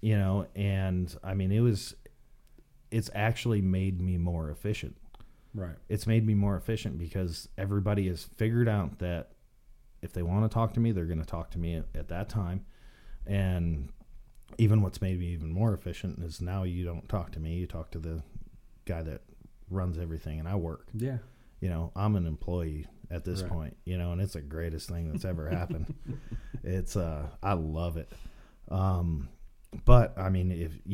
you know? And I mean, it's actually made me more efficient. Right. It's made me more efficient because everybody has figured out that if they want to talk to me, they're going to talk to me at that time. And even what's made me even more efficient is now you don't talk to me. You talk to the guy that runs everything and I work. Yeah. You know, I'm an employee at this point, you know, and it's the greatest thing that's ever happened. It's, I love it. But I mean, if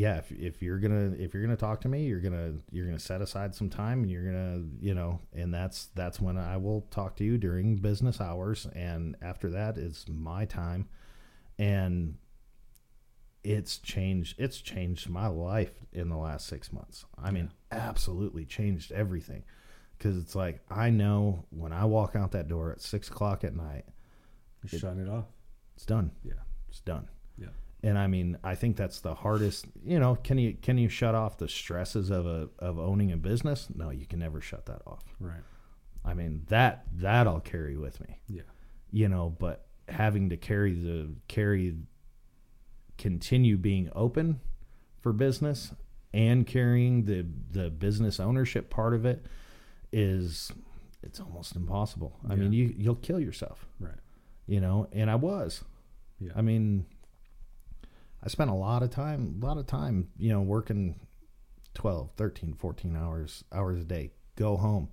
you're gonna talk to me, you're gonna set aside some time, and you're gonna, you know, and that's when I will talk to you during business hours, and after that, it's my time, and it's changed my life in the last 6 months. I mean, absolutely changed everything. Because it's like, I know when I walk out that door at 6 o'clock at night, shut it off. It's done. Yeah. It's done. Yeah. And I mean, I think that's the hardest, you know, can you shut off the stresses of owning a business? No, you can never shut that off. Right. I mean, that I'll carry with me. Yeah. You know, but having to continue being open for business and carrying the business ownership part of it it's almost impossible. I mean, you'll kill yourself. Right. You know, and I was. Yeah. I mean, I spent a lot of time, you know, working 12, 13, 14 hours a day, go home,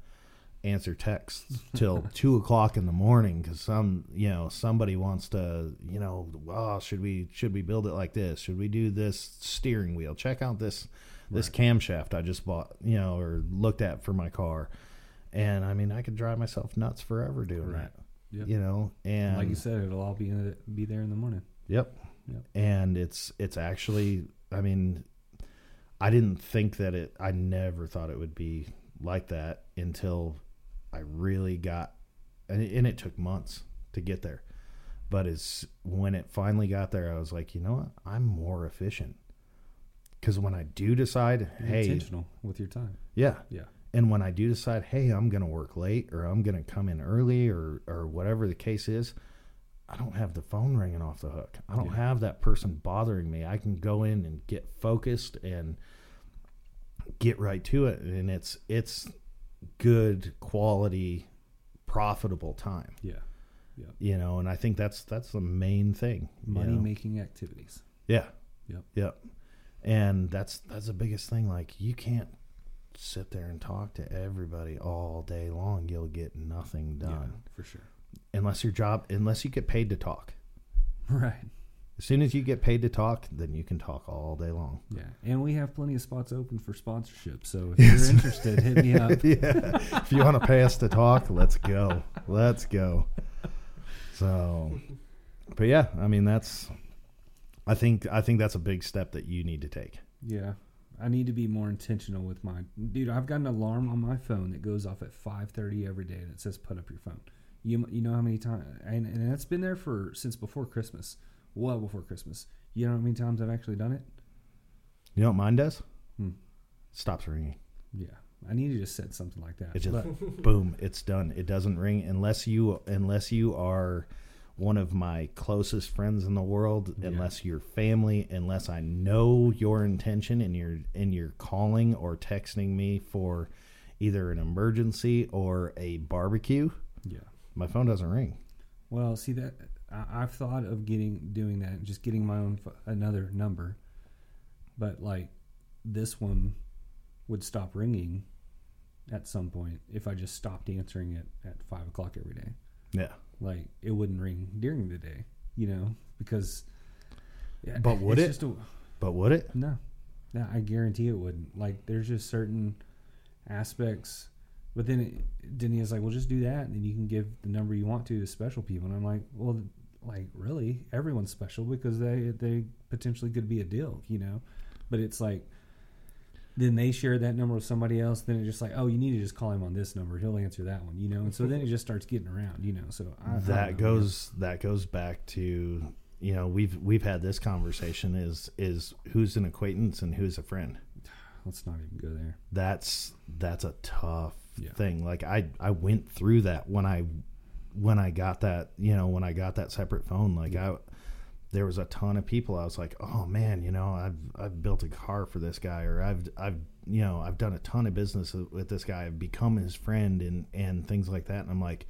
answer texts till 2 o'clock in the morning. Cause somebody wants to, you know, oh, should we build it like this? Should we do this steering wheel? Check out this camshaft I just bought, you know, or looked at for my car. And I mean, I could drive myself nuts forever doing that. Yep. You know, and like you said, it'll all be there in the morning. Yep. And it's actually, I mean, I never thought it would be like that until I really got, and it took months to get there. But when it finally got there, I was like, you know what? I'm more efficient. Because when I do decide, hey, intentional with your time. Yeah. Yeah. And when I do decide, hey, I'm going to work late or I'm going to come in early or whatever the case is, I don't have the phone ringing off the hook. I don't have that person bothering me. I can go in and get focused and get right to it. And it's good quality, profitable time. Yeah. Yeah. You know, and I think that's the main thing. Money-making activities. Yeah. Yep. Yep. And that's the biggest thing. Like, you can't sit there and talk to everybody all day long. You'll get nothing done. Yeah, for sure. Unless you get paid to talk. Right. As soon as you get paid to talk, then you can talk all day long. Yeah. And we have plenty of spots open for sponsorship. So if you're interested, hit me up. Yeah. If you want to pay us to talk, let's go. Let's go. So, but yeah, I mean, I think that's a big step that you need to take. Yeah. I need to be more intentional with mine. Dude, I've got an alarm on my phone that goes off at 5:30 every day, and it says, put up your phone. You know how many times, and that's been there since before Christmas, well before Christmas. You know how many times I've actually done it? You know what mine does? Stops ringing. Yeah. I need to just set something like that. It just, boom, it's done. It doesn't ring unless you are one of my closest friends in the world, unless you're family, unless I know your intention and you're calling or texting me for either an emergency or a barbecue. Yeah. My phone doesn't ring. Well, see that I've thought of doing that and just getting my own another number, but like this one would stop ringing at some point if I just stopped answering it at 5 o'clock every day. Yeah. Like, it wouldn't ring during the day, you know, because... Yeah, but would it? But would it? No, I guarantee it wouldn't. Like, there's just certain aspects. But then Denny is like, well, just do that, and then you can give the number you want to special people. And I'm like, well, like, really? Everyone's special because they potentially could be a deal, you know? But it's like... Then they share that number with somebody else. Then it's just like, oh, you need to just call him on this number. He'll answer that one, you know. And so then it just starts getting around, you know. So that goes back to, you know, we've had this conversation is who's an acquaintance and who's a friend. Let's not even go there. That's a tough thing. Like I went through that when I got that separate phone. Like there was a ton of people. I was like, oh man, you know, I've built a car for this guy, or I've done a ton of business with this guy. I've become his friend and things like that. And I'm like,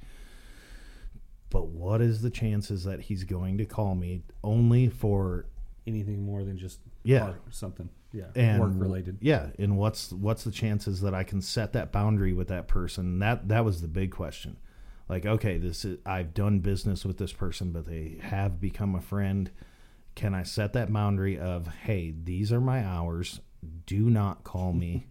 but what is the chances that he's going to call me only for anything more than just art or something? Yeah. And work related. Yeah. And what's the chances that I can set that boundary with that person? That was the big question. Like, okay, I've done business with this person, but they have become a friend. Can I set that boundary of, hey, these are my hours. Do not call me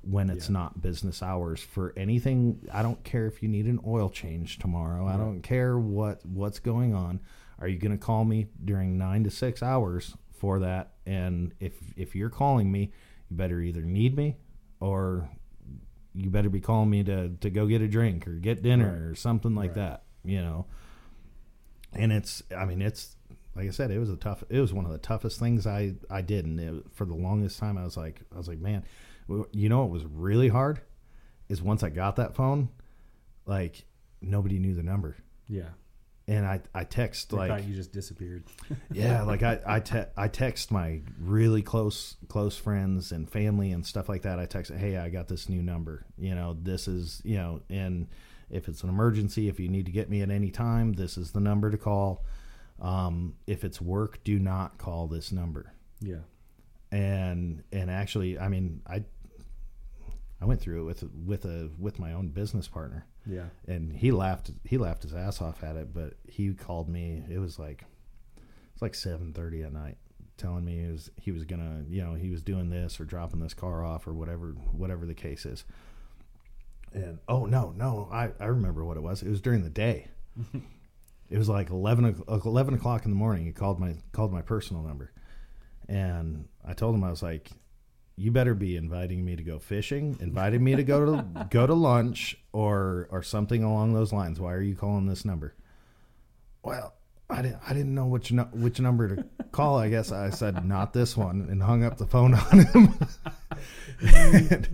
when it's not business hours for anything. I don't care if you need an oil change tomorrow. Right. I don't care what's going on. Are you going to call me during 9 to 6 hours for that. And if you're calling me, you better either need me or you better be calling me to go get a drink or get dinner or something like that, you know. And it's, I mean, it's, like I said, it was a tough, it was one of the toughest things I did. And it, for the longest time, I was like, man, you know, it was really hard is once I got that phone, like nobody knew the number. Yeah. And I text I thought you just disappeared. Yeah. Like I text my really close friends and family and stuff like that. I text, hey, I got this new number, you know, this is, you know, and if it's an emergency, if you need to get me at any time, this is the number to call. If it's work, do not call this number. Yeah. And actually, I mean, I went through it with my own business partner. Yeah. And he laughed his ass off at it, but he called me. It was like 7:30 at night telling me he was gonna, you know, he was doing this or dropping this car off or whatever the case is. And I remember what it was. It was during the day. It was like 11 o'clock in the morning. He called my personal number. And I told him, I was like, you better be inviting me to go fishing, inviting me to go to lunch or something along those lines. Why are you calling this number? Well, I didn't know which number to call. I guess I said not this one and hung up the phone on him. And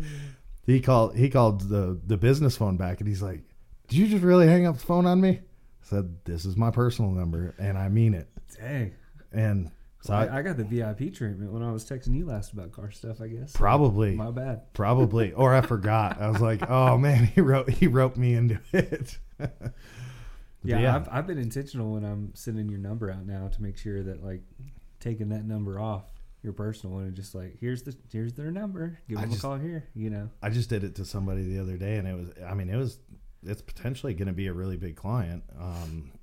he called the business phone back and he's like, "Did you just really hang up the phone on me?" I said, "This is my personal number and I mean it." Dang. And so I got the VIP treatment when I was texting you last about car stuff, I guess. Probably. My bad. Probably. Or I forgot. I was like, oh, man, he roped me into it. Yeah. I've been intentional when I'm sending your number out now to make sure that, like, taking that number off your personal one and just, like, here's their number. Give them a call here, you know. I just did it to somebody the other day, and it's potentially going to be a really big client.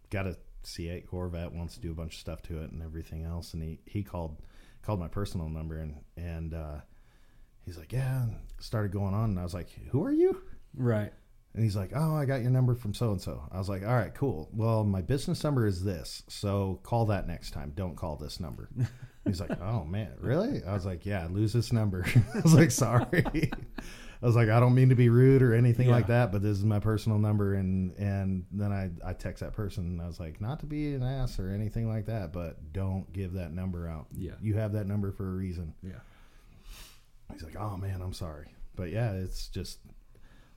Got to. C8 Corvette wants to do a bunch of stuff to it and everything else, and he called my personal number and he's like, yeah, started going on, and I was like, who are you? Right. And he's like, oh, I got your number from so and so. I was like, all right, cool. Well, my business number is this, so call that next time. Don't call this number. He's like, oh man, really? I was like, yeah, lose this number. I was like, sorry. I was like, I don't mean to be rude or anything like that, but this is my personal number. And then I text that person, and I was like, not to be an ass or anything like that, but don't give that number out. Yeah. You have that number for a reason. Yeah. He's like, oh, man, I'm sorry. But, yeah, it's just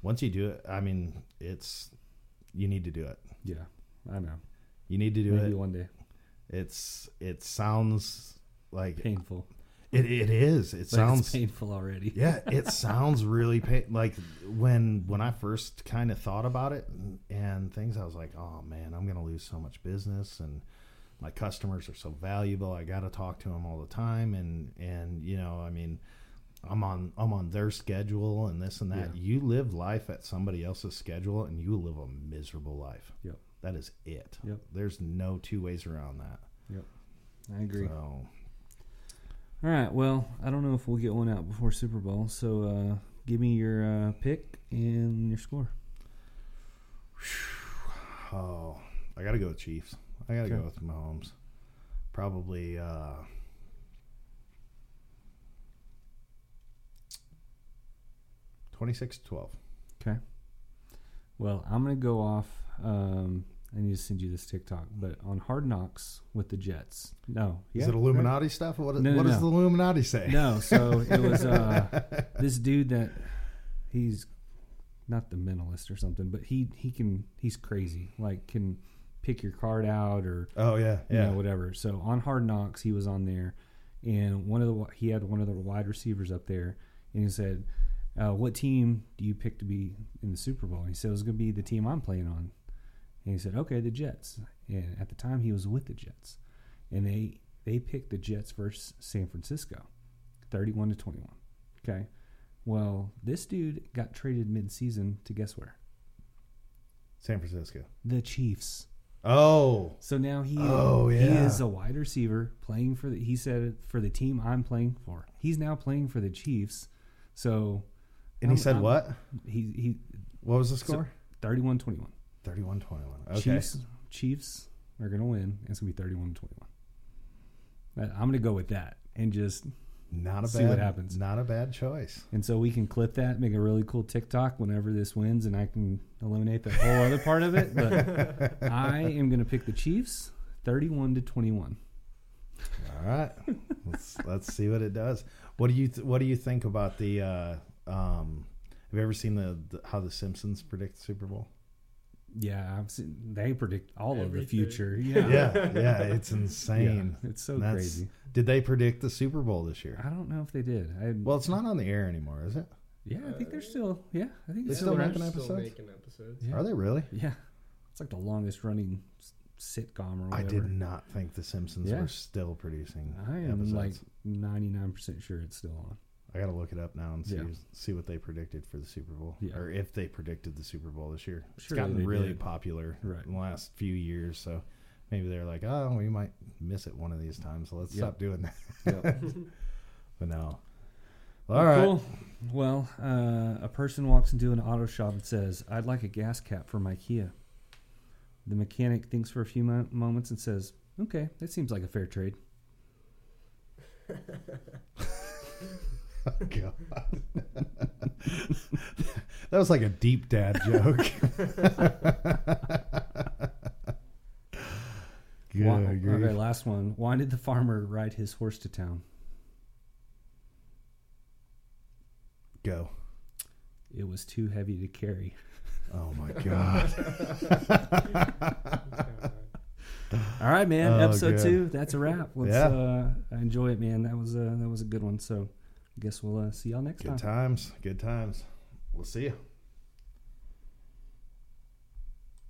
once you do it, I mean, you need to do it. Yeah, I know. You need to do it. Maybe one day. It sounds like painful. It is. It sounds painful already. Yeah, it sounds really painful. Like when I first kind of thought about it and things, I was like, oh man, I'm going to lose so much business, and my customers are so valuable. I got to talk to them all the time, and you know, I mean, I'm on their schedule and this and that. Yeah. You live life at somebody else's schedule, and you live a miserable life. Yep, that is it. Yep, there's no two ways around that. Yep, I agree. So. All right, well, I don't know if we'll get one out before Super Bowl, so give me your pick and your score. Oh, I got to go with Chiefs. I got to go with Mahomes. Probably 26-12. Okay. Well, I'm going to go off. I need to send you this TikTok, but on Hard Knocks with the Jets. No. Yeah, is it Illuminati stuff? What does the Illuminati say? No, so it was this dude that he's not the mentalist or something, but he's crazy. Like can pick your card out or you know, whatever. So on Hard Knocks he was on there, and he had one of the wide receivers up there, and he said, what team do you pick to be in the Super Bowl? And he said it was going to be the team I'm playing on. And he said, okay, the Jets. And at the time, he was with the Jets. And they picked the Jets versus San Francisco, 31-21. Okay. Well, this dude got traded mid-season to guess where? San Francisco. The Chiefs. Oh. So now he is a wide receiver playing for the – he said, for the team I'm playing for. He's now playing for the Chiefs. So – and he said what? He what was the score? 31-21. 31-21. Okay. Chiefs are going to win. It's going to be 31-21. I'm going to go with that and just see what happens. Not a bad choice. And so we can clip that, make a really cool TikTok whenever this wins, and I can eliminate the whole other part of it. But I am going to pick the Chiefs 31-21. All right. Let's see what it does. What do you think about the have you ever seen how the Simpsons predict the Super Bowl? Yeah, I've seen they predict all of the future. Yeah. yeah, it's insane. Yeah, it's so crazy. Did they predict the Super Bowl this year? I don't know if they did. Well, it's not on the air anymore, is it? Yeah, I think they're still. Yeah, I think they're still making episodes. Yeah. Are they really? Yeah, it's like the longest running sitcom or whatever. I did not think the Simpsons were still producing. I am episodes. Like 99% sure it's still on. I got to look it up now and see what they predicted for the Super Bowl, or if they predicted the Super Bowl this year. It's gotten really popular in the last few years, so maybe they're like, oh, we might miss it one of these times, so let's stop doing that. But no. All right. Cool. Well, a person walks into an auto shop and says, I'd like a gas cap for my Kia. The mechanic thinks for a few moments and says, okay, that seems like a fair trade. Oh, God. That was like a deep dad joke. Okay, last one. Why did the farmer ride his horse to town? Go. It was too heavy to carry. Oh, my God. All right, man. Episode 2. That's a wrap. Let's enjoy it, man. That was a good one, so I guess we'll see y'all next time. Good times. We'll see you.